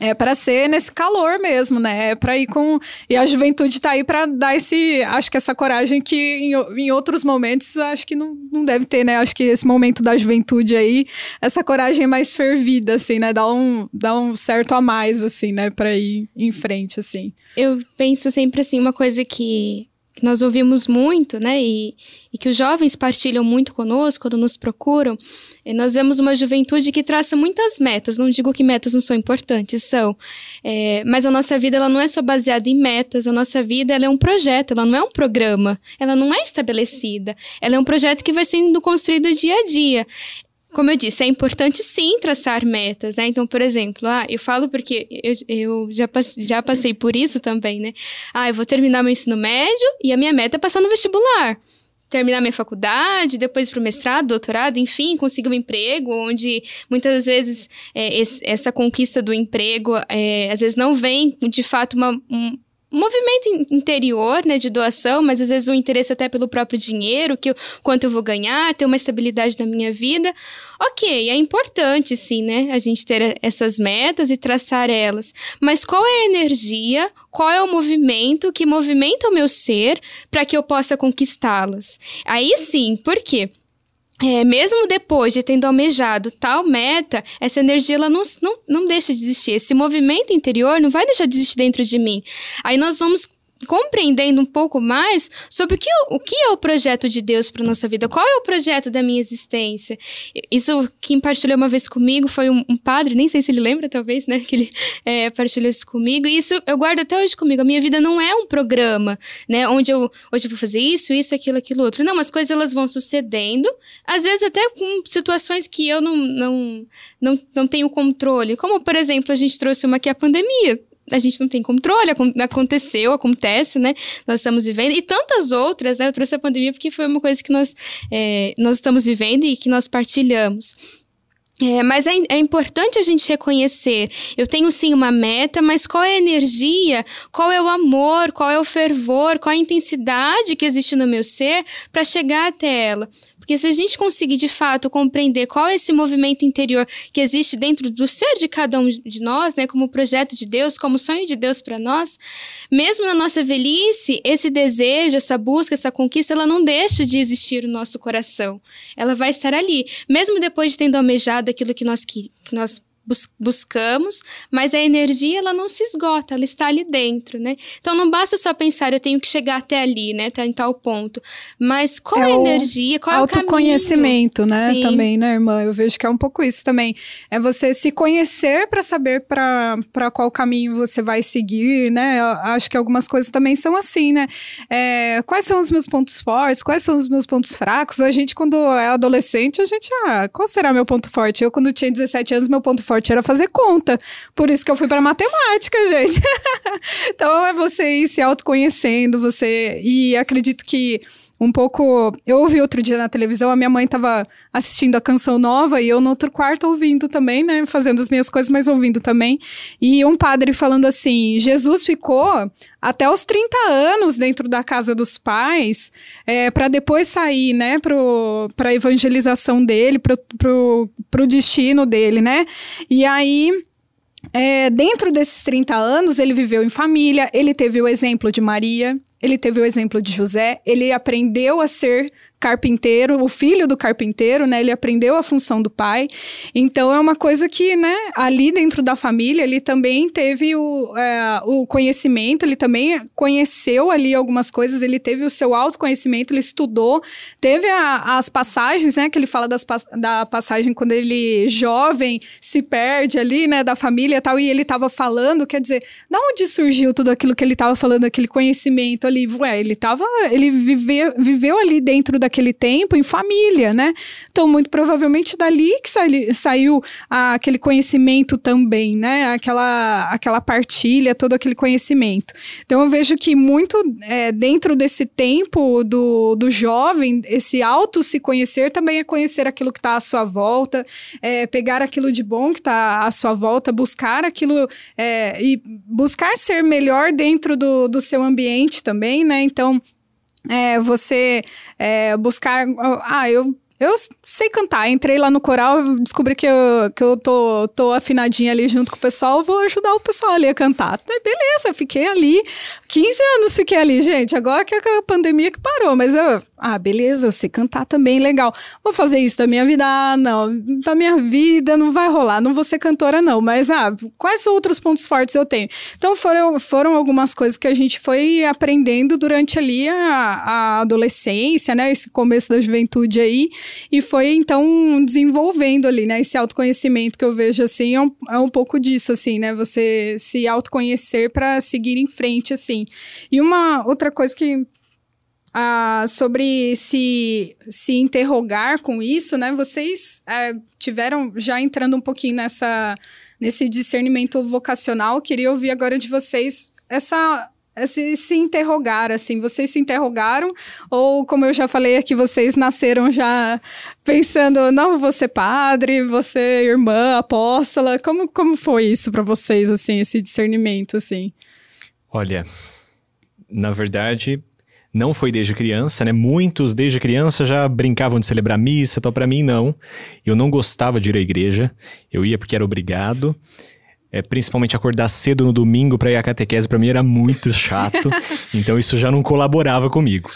É para ser nesse calor mesmo, né? É para ir com... E a juventude tá aí para dar esse... Acho que essa coragem que em, em outros momentos acho que não, não deve ter, né? Acho que esse momento da juventude aí, essa coragem é mais fervida, assim, né? Dá um, dá um certo a mais, assim, né? Para ir em frente, assim. Eu penso sempre, assim, uma coisa que... que nós ouvimos muito, né, e, e que os jovens partilham muito conosco quando nos procuram, e nós vemos uma juventude que traça muitas metas, não digo que metas não são importantes, são, é, mas a nossa vida ela não é só baseada em metas, a nossa vida ela é um projeto, ela não é um programa, ela não é estabelecida, ela é um projeto que vai sendo construído dia a dia. Como eu disse, é importante sim traçar metas, né? Então, por exemplo, ah, eu falo porque eu, eu já, passei, já passei por isso também, né? Ah, eu vou terminar meu ensino médio e a minha meta é passar no vestibular. Terminar minha faculdade, depois para o mestrado, doutorado, enfim, conseguir um emprego, onde muitas vezes é, esse, essa conquista do emprego, é, às vezes não vem de fato uma... Um, Um movimento interior, né, de doação, mas às vezes um interesse até pelo próprio dinheiro, que eu, quanto eu vou ganhar, ter uma estabilidade na minha vida. Ok, é importante, sim, né, a gente ter essas metas e traçar elas. Mas qual é a energia, qual é o movimento que movimenta o meu ser para que eu possa conquistá-las? Aí sim, por quê? É, mesmo depois de tendo almejado tal meta, essa energia ela não, não, não deixa de existir. Esse movimento interior não vai deixar de existir dentro de mim. Aí nós vamos compreendendo um pouco mais sobre o que, o que é o projeto de Deus para nossa vida, qual é o projeto da minha existência. Isso quem partilhou uma vez comigo foi um, um padre, nem sei se ele lembra, talvez, né, que ele é, partilhou isso comigo, e isso eu guardo até hoje comigo. A minha vida não é um programa, né, onde eu, hoje eu vou fazer isso, isso, aquilo, aquilo outro. Não, as coisas elas vão sucedendo, às vezes até com situações que eu não, não, não, não tenho controle, como, por exemplo, a gente trouxe uma que é a pandemia. A gente não tem controle, aconteceu, acontece, né? Nós estamos vivendo. E tantas outras, né? Eu trouxe a pandemia porque foi uma coisa que nós, é, nós estamos vivendo e que nós partilhamos. É, mas é, é importante a gente reconhecer. Eu tenho sim uma meta, mas qual é a energia? Qual é o amor? Qual é o fervor? Qual é a intensidade que existe no meu ser para chegar até ela? Porque se a gente conseguir, de fato, compreender qual é esse movimento interior que existe dentro do ser de cada um de nós, né, como projeto de Deus, como sonho de Deus para nós, mesmo na nossa velhice, esse desejo, essa busca, essa conquista, ela não deixa de existir no nosso coração. Ela vai estar ali. Mesmo depois de tendo almejado aquilo que nós, que, que nós bus- buscamos, mas a energia, ela não se esgota, ela está ali dentro, né? Então, não basta só pensar, eu tenho que chegar até ali, né? Tá em tal ponto. Mas qual é a energia, qual é o caminho? Autoconhecimento, né? Sim. Também, né, irmã? Eu vejo que é um pouco isso também. É você se conhecer para saber para para qual caminho você vai seguir, né? Eu acho que algumas coisas também são assim, né? É, quais são os meus pontos fortes? Quais são os meus pontos fracos? A gente, quando é adolescente, a gente, ah, qual será meu ponto forte? Eu, quando tinha dezessete anos, meu ponto forte era fazer conta. Por isso que eu fui para matemática, gente. Então, é você ir se autoconhecendo, você... E acredito que um pouco... Eu ouvi outro dia na televisão, a minha mãe estava assistindo a Canção Nova e eu no outro quarto ouvindo também, né? Fazendo as minhas coisas, mas ouvindo também. E um padre falando assim, Jesus ficou até os trinta anos dentro da casa dos pais, é, para depois sair, né? Para a evangelização dele, para o destino dele, né? E aí... É, dentro desses trinta anos, ele viveu em família, ele teve o exemplo de Maria, ele teve o exemplo de José, ele aprendeu a ser carpinteiro, o filho do carpinteiro, né? Ele aprendeu a função do pai. Então, é uma coisa que, né? Ali dentro da família, ele também teve o, é, o conhecimento, ele também conheceu ali algumas coisas, ele teve o seu autoconhecimento, ele estudou, teve a, as passagens, né? Que ele fala das, da passagem quando ele, jovem, se perde ali, né? Da família e tal, e ele estava falando, quer dizer, da onde surgiu tudo aquilo que ele estava falando, aquele conhecimento ali? Ué, ele tava, ele vive, viveu ali dentro da aquele tempo em família, né? Então, muito provavelmente dali que sali, saiu ah, aquele conhecimento também, né? Aquela, aquela partilha, todo aquele conhecimento. Então, eu vejo que muito é, dentro desse tempo do, do jovem, esse auto se conhecer também é conhecer aquilo que está à sua volta, é, pegar aquilo de bom que está à sua volta, buscar aquilo é, e buscar ser melhor dentro do, do seu ambiente também, né? Então, É, você é, buscar... Ah, eu, eu sei cantar. Entrei lá no coral, descobri que eu, que eu tô, tô afinadinha ali junto com o pessoal. Vou ajudar o pessoal ali a cantar. Mas beleza, fiquei ali. quinze anos fiquei ali, gente. Agora que a pandemia que parou. Mas eu... Ah, beleza, eu sei cantar também, legal. Vou fazer isso da minha vida? Ah, não. Da minha vida não vai rolar. Não vou ser cantora, não. Mas, ah, quais outros pontos fortes eu tenho? Então, foram, foram algumas coisas que a gente foi aprendendo durante ali a, a adolescência, né? Esse começo da juventude aí. E foi, então, desenvolvendo ali, né? Esse autoconhecimento que eu vejo, assim, é um, é um pouco disso, assim, né? Você se autoconhecer para seguir em frente, assim. E uma outra coisa que... Ah, sobre se, se interrogar com isso, né? Vocês é, tiveram, já entrando um pouquinho nessa, nesse discernimento vocacional, queria ouvir agora de vocês essa... Se, se interrogar, assim, vocês se interrogaram ou, como eu já falei aqui, vocês nasceram já pensando, não, vou ser padre, vou ser irmã, apóstola, como, como foi isso para vocês, assim, esse discernimento, assim? Olha, na verdade, não foi desde criança, né? Muitos desde criança já brincavam de celebrar missa, tal, para mim não, eu não gostava de ir à igreja, eu ia porque era obrigado. É, principalmente acordar cedo no domingo para ir à catequese, para mim era muito chato, então isso já não colaborava comigo.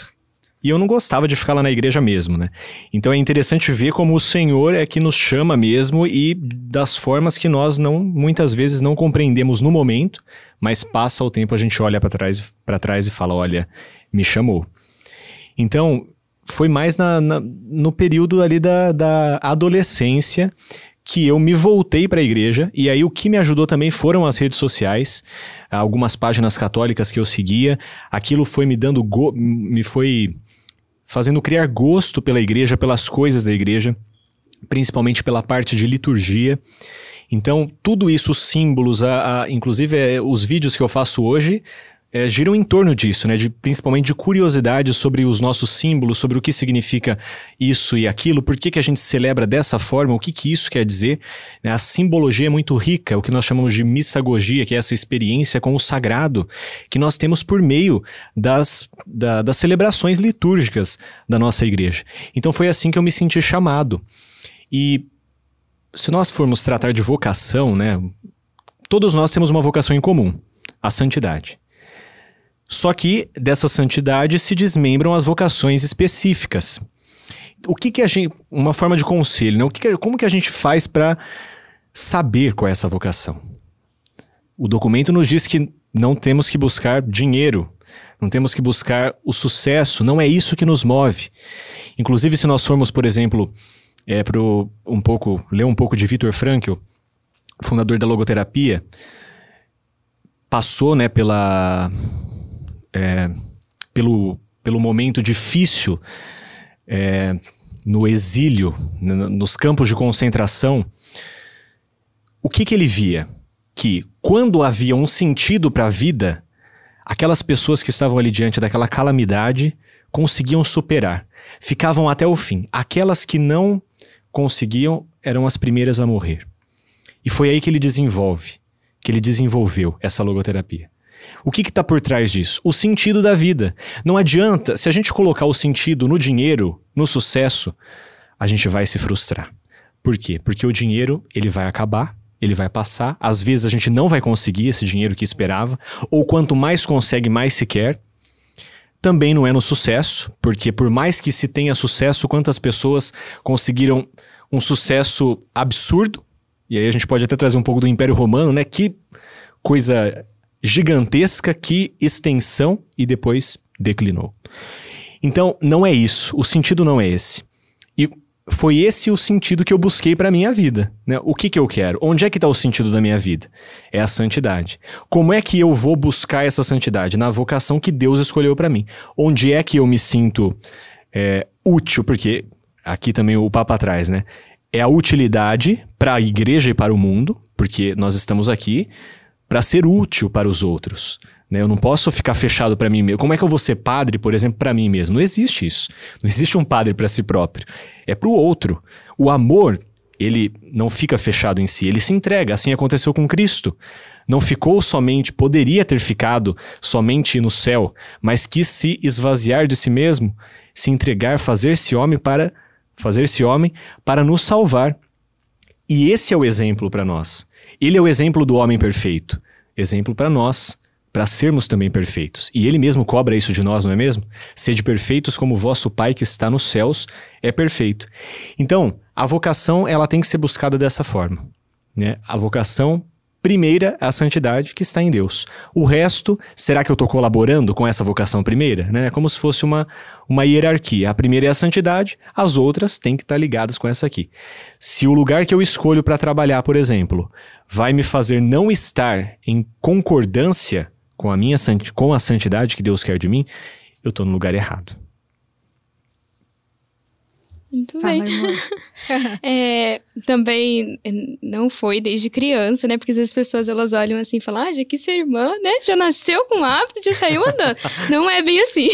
E eu não gostava de ficar lá na igreja mesmo, né? Então é interessante ver como o Senhor é que nos chama mesmo e das formas que nós não, muitas vezes não compreendemos no momento, mas passa o tempo, a gente olha para trás, para trás e fala, olha, me chamou. Então foi mais na, na, no período ali da, da adolescência que eu me voltei para a igreja, e aí o que me ajudou também foram as redes sociais, algumas páginas católicas que eu seguia, aquilo foi me dando, go- me foi fazendo criar gosto pela igreja, pelas coisas da igreja, principalmente pela parte de liturgia. Então, tudo isso, os símbolos, a, a, inclusive é, os vídeos que eu faço hoje, É, giram em torno disso, né? De, principalmente de curiosidade sobre os nossos símbolos, sobre o que significa isso e aquilo, por que que a gente celebra dessa forma, o que que isso quer dizer. Né? A simbologia é muito rica, o que nós chamamos de missagogia, que é essa experiência com o sagrado, que nós temos por meio das, da, das celebrações litúrgicas da nossa igreja. Então foi assim que eu me senti chamado. E se nós formos tratar de vocação, né? Todos nós temos uma vocação em comum, a santidade. Só que dessa santidade se desmembram as vocações específicas. O que que a gente... Uma forma de conselho, né? O que que, como que a gente faz para saber qual é essa vocação. O documento nos diz que não temos que buscar dinheiro, não temos que buscar o sucesso, não é isso que nos move. Inclusive, se nós formos, por exemplo, é, pro, um pouco, ler um pouco de Vitor Frankl, fundador da logoterapia, passou, né, pela, é, pelo, pelo momento difícil é, no exílio, n- nos campos de concentração. O que que ele via? Que quando havia um sentido para a vida, aquelas pessoas que estavam ali diante daquela calamidade conseguiam superar, ficavam até o fim. Aquelas que não conseguiam eram as primeiras a morrer. E foi aí que ele desenvolve, que ele desenvolveu essa logoterapia. O que está por trás disso? O sentido da vida. Não adianta, se a gente colocar o sentido no dinheiro, no sucesso, a gente vai se frustrar. Por quê? Porque o dinheiro, ele vai acabar, ele vai passar, às vezes a gente não vai conseguir esse dinheiro que esperava, ou quanto mais consegue, mais se quer. Também não é no sucesso, porque por mais que se tenha sucesso, quantas pessoas conseguiram um sucesso absurdo, e aí a gente pode até trazer um pouco do Império Romano, né? Que coisa gigantesca, que extensão, e depois declinou. Então, não é isso, o sentido não é esse. E foi esse o sentido que eu busquei para a minha vida, né? O que que eu quero? Onde é que está o sentido da minha vida? É a santidade. Como é que eu vou buscar essa santidade? Na vocação que Deus escolheu para mim. Onde é que eu me sinto é, útil? Porque aqui também o Papa traz, né? É a utilidade para a igreja e para o mundo, porque nós estamos aqui para ser útil para os outros, né? Eu não posso ficar fechado para mim mesmo. Como é que eu vou ser padre, por exemplo, para mim mesmo? Não existe isso. Não existe um padre para si próprio. É para o outro. O amor, ele não fica fechado em si, ele se entrega. Assim aconteceu com Cristo. Não ficou somente, poderia ter ficado somente no céu, mas quis se esvaziar de si mesmo, se entregar, fazer-se homem para fazer-se homem para nos salvar. E esse é o exemplo para nós. Ele é o exemplo do homem perfeito. Exemplo para nós, para sermos também perfeitos. E ele mesmo cobra isso de nós, não é mesmo? Sede perfeitos como o vosso Pai que está nos céus é perfeito. Então, a vocação, ela tem que ser buscada dessa forma, né? A vocação, primeira, a santidade que está em Deus. O resto, será que eu estou colaborando com essa vocação primeira, né? É como se fosse uma, uma hierarquia. A primeira é a santidade, as outras têm que estar ligadas com essa aqui. Se o lugar que eu escolho para trabalhar, por exemplo, vai me fazer não estar em concordância com a, minha sant... com a santidade que Deus quer de mim, eu estou no lugar errado. Muito bem. Tá, é, também não foi desde criança, né? Porque às vezes as pessoas, elas olham assim e falam, ah, já quis ser irmã, né? Já nasceu com hábito, já saiu andando. Não é bem assim.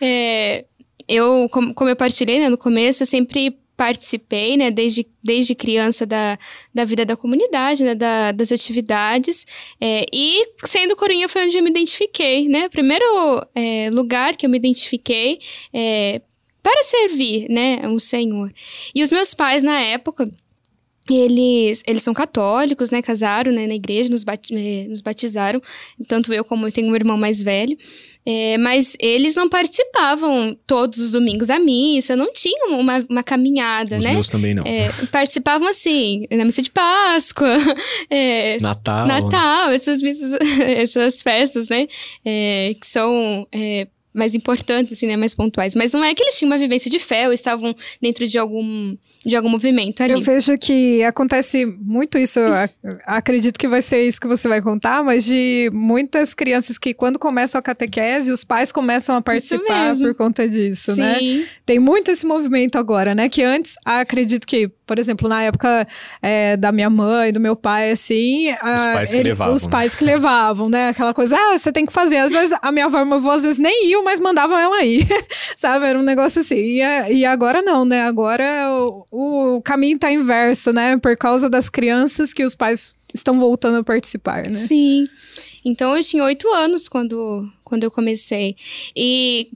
É, eu, como, como eu partilhei, né, no começo, eu sempre participei, né, desde, desde criança da, da vida da comunidade, né, da, das atividades, é, e sendo coroinha foi onde eu me identifiquei, né? Primeiro é, lugar que eu me identifiquei, é, para servir, né, o Senhor. E os meus pais, na época, eles, eles são católicos, né, casaram, né, na igreja, nos, bat, nos batizaram, tanto eu como eu tenho um irmão mais velho, é, mas eles não participavam todos os domingos da missa, não tinham uma, uma caminhada, os né? Os meus também não. É, participavam assim, na missa de Páscoa, é, Natal, Natal, né? essas, missas, essas festas, né, é, que são... É, mais importantes, assim, né, mais pontuais. Mas não é que eles tinham uma vivência de fé ou estavam dentro de algum, de algum movimento ali. Eu vejo que acontece muito isso, acredito que vai ser isso que você vai contar, mas de muitas crianças que quando começam a catequese, os pais começam a participar por conta disso, sim, né? Tem muito esse movimento agora, né, que antes, acredito que, por exemplo, na época é, da minha mãe, do meu pai, assim... Os a, pais que ele, levavam. Os pais que levavam, né, aquela coisa, ah, você tem que fazer. Às vezes, a minha avó, meu avô, às vezes nem ia, mas mandavam ela ir, sabe? Era um negócio assim. E, e agora não, né? Agora o, o caminho tá inverso, né? Por causa das crianças que os pais estão voltando a participar, né? Sim. Então, eu tinha oito anos quando, quando eu comecei. E,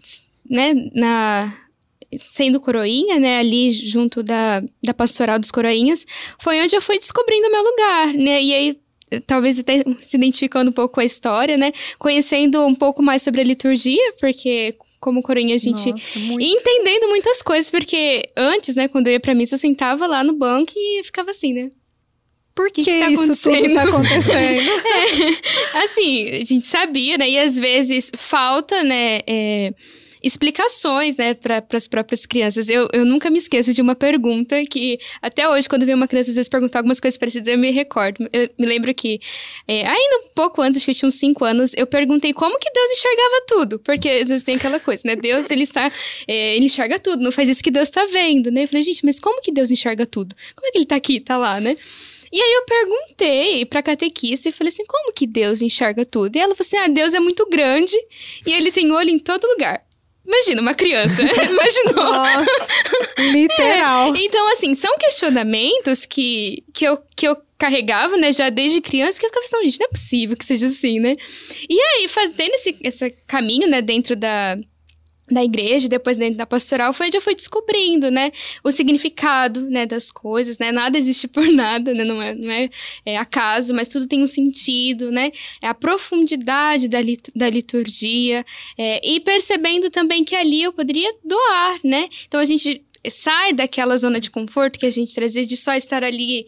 né, na... sendo coroinha, né, ali junto da, da pastoral dos coroinhas, foi onde eu fui descobrindo o meu lugar, né, e aí talvez até se identificando um pouco com a história, né, conhecendo um pouco mais sobre a liturgia, porque como coroinha a gente Nossa, muito. Entendendo muitas coisas, porque antes, né, quando eu ia pra missa, eu sentava lá no banco e ficava assim, né, por que, que, que tá isso tudo tá acontecendo? é, assim, a gente sabia, né? E às vezes falta, né, é, explicações, né, para as próprias crianças. Eu, eu nunca me esqueço de uma pergunta que, até hoje, quando vem uma criança às vezes perguntar algumas coisas parecidas, eu me recordo. Eu me lembro que, é, ainda um pouco antes, acho que eu tinha uns cinco anos, eu perguntei como que Deus enxergava tudo. Porque às vezes tem aquela coisa, né? Deus, ele está, é, ele enxerga tudo, não faz isso que Deus está vendo, né? Eu falei, gente, mas como que Deus enxerga tudo? Como é que ele está aqui, está lá, né? E aí eu perguntei pra catequista e falei assim, como que Deus enxerga tudo? E ela falou assim, ah, Deus é muito grande e ele tem olho em todo lugar. Imagina, uma criança, imaginou. Nossa, literal. É, então, assim, são questionamentos que, que, eu, que eu carregava, né, já desde criança, que eu ficava assim, não, gente, não é possível que seja assim, né? E aí, fazendo esse, esse caminho, né, dentro da... da igreja, depois dentro da pastoral, foi onde eu fui descobrindo, né, o significado, né, das coisas, né, nada existe por nada, né, não é, não é, é acaso, mas tudo tem um sentido, né, é a profundidade da, lit, da liturgia, é, e percebendo também que ali eu poderia doar, né, então a gente sai daquela zona de conforto que a gente trazia de só estar ali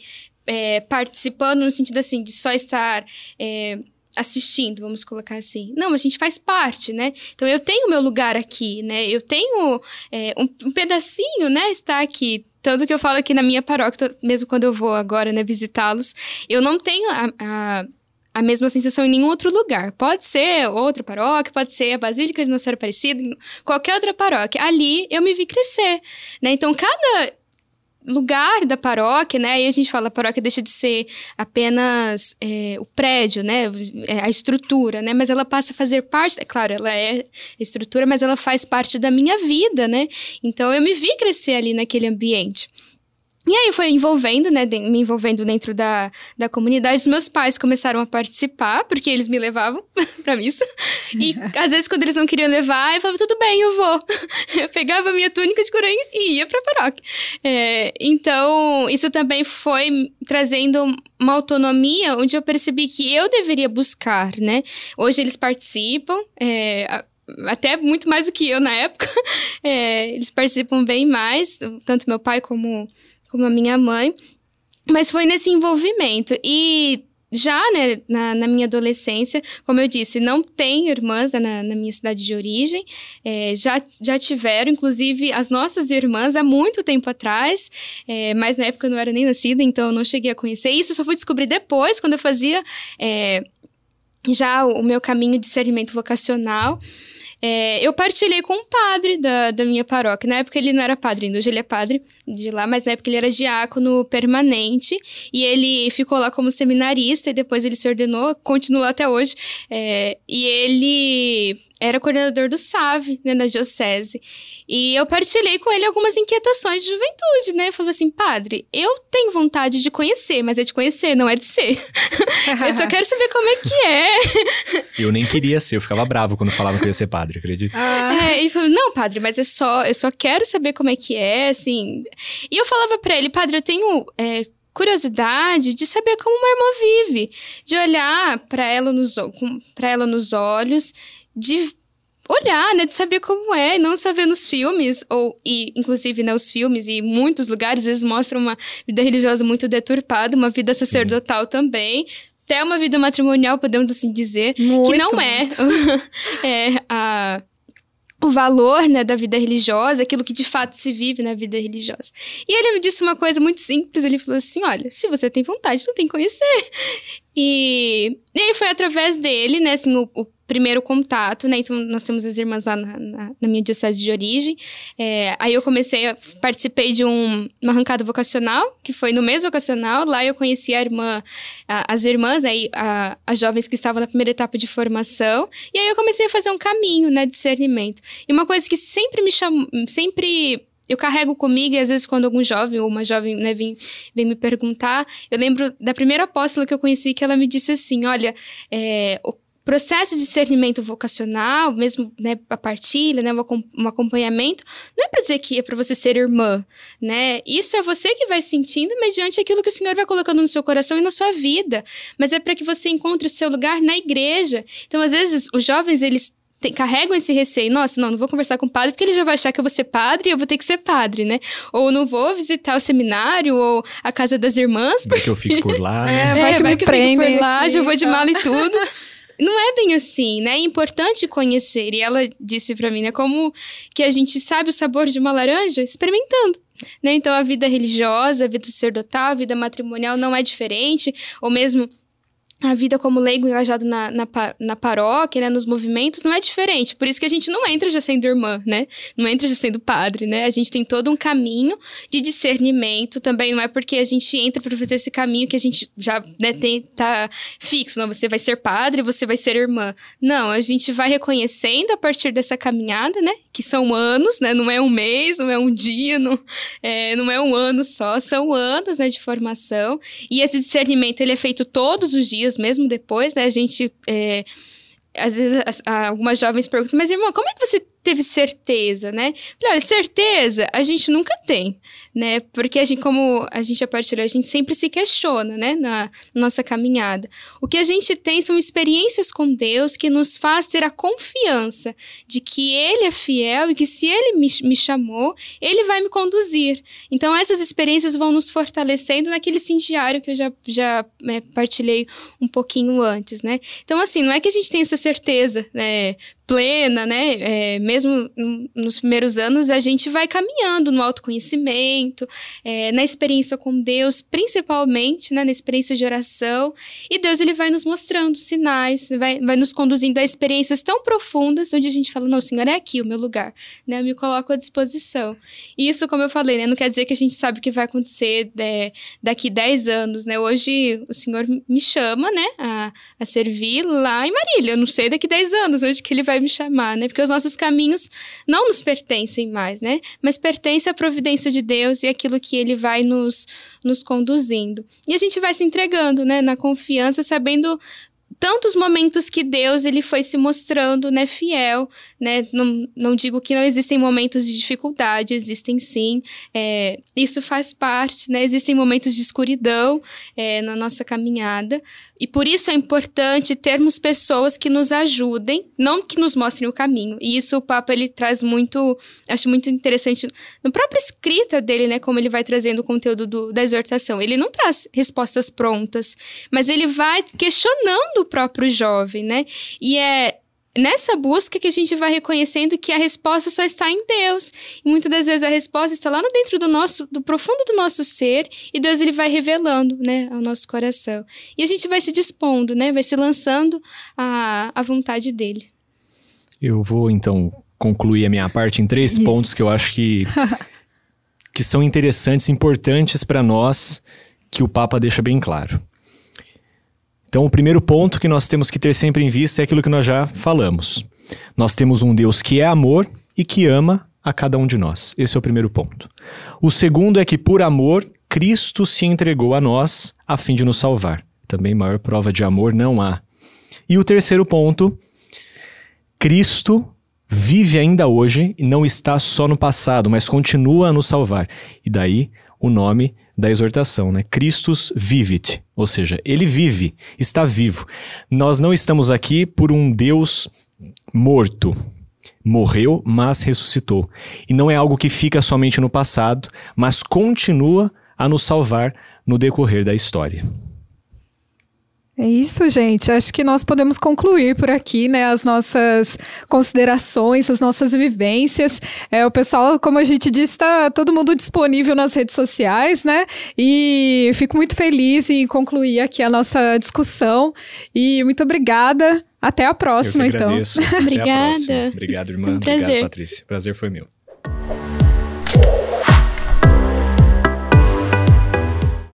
é, participando, no sentido assim, de só estar... É, assistindo, vamos colocar assim. Não, a gente faz parte, né? Então, eu tenho meu lugar aqui, né? Eu tenho é, um, um pedacinho, né? Está aqui. Tanto que eu falo aqui na minha paróquia, mesmo quando eu vou agora, né? Visitá-los, eu não tenho a... a... a mesma sensação em nenhum outro lugar. Pode ser outra paróquia, pode ser a Basílica de Nossa Senhora Aparecida, qualquer outra paróquia. Ali, eu me vi crescer, né? Então, cada lugar da paróquia, né? Aí a gente fala, a paróquia deixa de ser apenas é, o prédio, né? A estrutura, né? Mas ela passa a fazer parte... É claro, ela é estrutura, mas ela faz parte da minha vida, né? Então, eu me vi crescer ali naquele ambiente. E aí, eu fui envolvendo, né? De, me envolvendo dentro da, da comunidade. Os meus pais começaram a participar, porque eles me levavam pra missa. E, às vezes, quando eles não queriam levar, eu falava, tudo bem, eu vou. Eu pegava a minha túnica de coroinha e ia pra paróquia. É, então, isso também foi trazendo uma autonomia, onde eu percebi que eu deveria buscar, né? Hoje, eles participam, é, a, até muito mais do que eu na época. É, eles participam bem mais, tanto meu pai como... como a minha mãe, mas foi nesse envolvimento. E já, né, na, na minha adolescência, como eu disse, não tem irmãs na, na minha cidade de origem, é, já, já tiveram, inclusive, as nossas irmãs há muito tempo atrás, é, mas na época eu não era nem nascida, então eu não cheguei a conhecer. Isso eu só fui descobrir depois, quando eu fazia é, já o meu caminho de discernimento vocacional. É, eu partilhei com um padre da, da minha paróquia. Na época ele não era padre, hoje ele é padre de lá, mas na época ele era diácono permanente. E ele ficou lá como seminarista e depois ele se ordenou, continua até hoje. É, e ele era coordenador do S A V, né, na Diocese. E eu partilhei com ele algumas inquietações de juventude, né? Eu falei assim, padre, eu tenho vontade de conhecer, mas é de conhecer, não é de ser. Eu só quero saber como é que é. Eu nem queria ser, eu ficava bravo quando falavam que eu ia ser padre, acredito. Ah. É, ele falou, não, padre, mas é só, eu só quero saber como é que é, assim. E eu falava pra ele, padre, eu tenho... É, curiosidade de saber como uma irmã vive, de olhar pra ela nos, pra ela nos olhos, de olhar, né, de saber como é, não só ver nos filmes, ou, e, inclusive, né, os filmes e muitos lugares, às vezes mostram uma vida religiosa muito deturpada, uma vida sacerdotal Sim. também, até uma vida matrimonial, podemos assim dizer, muito, que não é, é a... o valor, né, da vida religiosa, aquilo que de fato se vive na vida religiosa. E ele me disse uma coisa muito simples, ele falou assim, olha, se você tem vontade, não tem que conhecer. E, e aí foi através dele, né, assim, o, o primeiro contato, né, então nós temos as irmãs lá na, na, na minha diocese de origem, é, aí eu comecei, participei de um, uma arrancada vocacional, que foi no mês vocacional, lá eu conheci a irmã, a, as irmãs, aí a, as jovens que estavam na primeira etapa de formação, e aí eu comecei a fazer um caminho, né, de discernimento. E uma coisa que sempre me chamou, sempre... eu carrego comigo, e às vezes quando algum jovem ou uma jovem, né, vem, vem me perguntar, eu lembro da primeira apóstola que eu conheci, que ela me disse assim, olha, é, o processo de discernimento vocacional, mesmo, né, a partilha, né, um acompanhamento, não é para dizer que é para você ser irmã, né? Isso é você que vai sentindo mediante aquilo que o Senhor vai colocando no seu coração e na sua vida, mas é para que você encontre o seu lugar na igreja. Então, às vezes, os jovens, eles... tem, carregam esse receio. Nossa, não, não vou conversar com o padre, porque ele já vai achar que eu vou ser padre e eu vou ter que ser padre, né? Ou não vou visitar o seminário ou a casa das irmãs. Porque eu fico por lá. Né? É, vai que, é, vai que eu fico por lá, aqui, já vou de mala e tudo. Não é bem assim, né? É importante conhecer. E ela disse pra mim, né? Como que a gente sabe o sabor de uma laranja? Experimentando. Né? Então, a vida religiosa, a vida sacerdotal, a vida matrimonial não é diferente. Ou mesmo a vida como leigo engajado na, na, na paróquia, né? Nos movimentos, não é diferente. Por isso que a gente não entra já sendo irmã, né? Não entra já sendo padre, né? A gente tem todo um caminho de discernimento também. Não é porque a gente entra para fazer esse caminho que a gente já, né, tem, tá fixo. Não, você vai ser padre, você vai ser irmã. Não, a gente vai reconhecendo a partir dessa caminhada, né? Que são anos, né? Não é um mês, não é um dia, não é, não é um ano só. São anos, né, de formação. E esse discernimento, ele é feito todos os dias, mesmo depois, né? A gente... É, às vezes, a, algumas jovens perguntam, mas, irmã, como é que você teve certeza, né? Olha, certeza a gente nunca tem, né? Porque a gente, como a gente já partilhou, a gente sempre se questiona, né? Na, na nossa caminhada. O que a gente tem são experiências com Deus que nos faz ter a confiança de que Ele é fiel e que se Ele me, me chamou, Ele vai me conduzir. Então, essas experiências vão nos fortalecendo naquele sim diário que eu já, já é, partilhei um pouquinho antes, né? Então, assim, não é que a gente tem essa certeza, né? Plena, né? É, mesmo nos primeiros anos, a gente vai caminhando no autoconhecimento, é, na experiência com Deus, principalmente, né? Na experiência de oração. E Deus, ele vai nos mostrando sinais, vai, vai nos conduzindo a experiências tão profundas, onde a gente fala, não, Senhor, é aqui o meu lugar, né? Eu me coloco à disposição. E isso, como eu falei, né? Não quer dizer que a gente sabe o que vai acontecer é, daqui dez anos, né? Hoje, o Senhor me chama, né? A, a servir lá em Marília. Eu não sei daqui dez anos, onde que ele vai me chamar, né? Porque os nossos caminhos não nos pertencem mais, né? Mas pertence à providência de Deus e aquilo que Ele vai nos, nos conduzindo. E a gente vai se entregando, né? Na confiança, sabendo tantos momentos que Deus, Ele foi se mostrando, né? Fiel, né? Não, não digo que não existem momentos de dificuldade, existem sim. É, isso faz parte, né? Existem momentos de escuridão é, na nossa caminhada. E por isso é importante termos pessoas que nos ajudem, não que nos mostrem o caminho. E isso o Papa, ele traz muito, acho muito interessante, na própria escrita dele, né, como ele vai trazendo o conteúdo do, da exortação. Ele não traz respostas prontas, mas ele vai questionando o próprio jovem, né? E é nessa busca que a gente vai reconhecendo que a resposta só está em Deus. E muitas das vezes a resposta está lá no dentro do nosso, do profundo do nosso ser, e Deus, ele vai revelando, né, ao nosso coração. E a gente vai se dispondo, né, vai se lançando à, à vontade dele. Eu vou, então, concluir a minha parte em três Isso. pontos que eu acho que, que são interessantes, importantes para nós, que o Papa deixa bem claro. Então, o primeiro ponto que nós temos que ter sempre em vista é aquilo que nós já falamos. Nós temos um Deus que é amor e que ama a cada um de nós. Esse é o primeiro ponto. O segundo é que, por amor, Cristo se entregou a nós a fim de nos salvar. Também maior prova de amor não há. E o terceiro ponto, Cristo vive ainda hoje e não está só no passado, mas continua a nos salvar. E daí o nome da exortação, né? Christus Vivit, ou seja, ele vive, está vivo. Nós não estamos aqui por um Deus morto. Morreu, mas ressuscitou. E não é algo que fica somente no passado, mas continua a nos salvar no decorrer da história. É isso, gente. Acho que nós podemos concluir por aqui, né, as nossas considerações, as nossas vivências. É, o pessoal, como a gente disse, está todo mundo disponível nas redes sociais, né? E fico muito feliz em concluir aqui a nossa discussão. E muito obrigada. Até a próxima, então. Eu que agradeço. Então. Obrigada. Até a próxima. Obrigado, irmã. Um prazer. Obrigado, Patrícia. Prazer foi meu.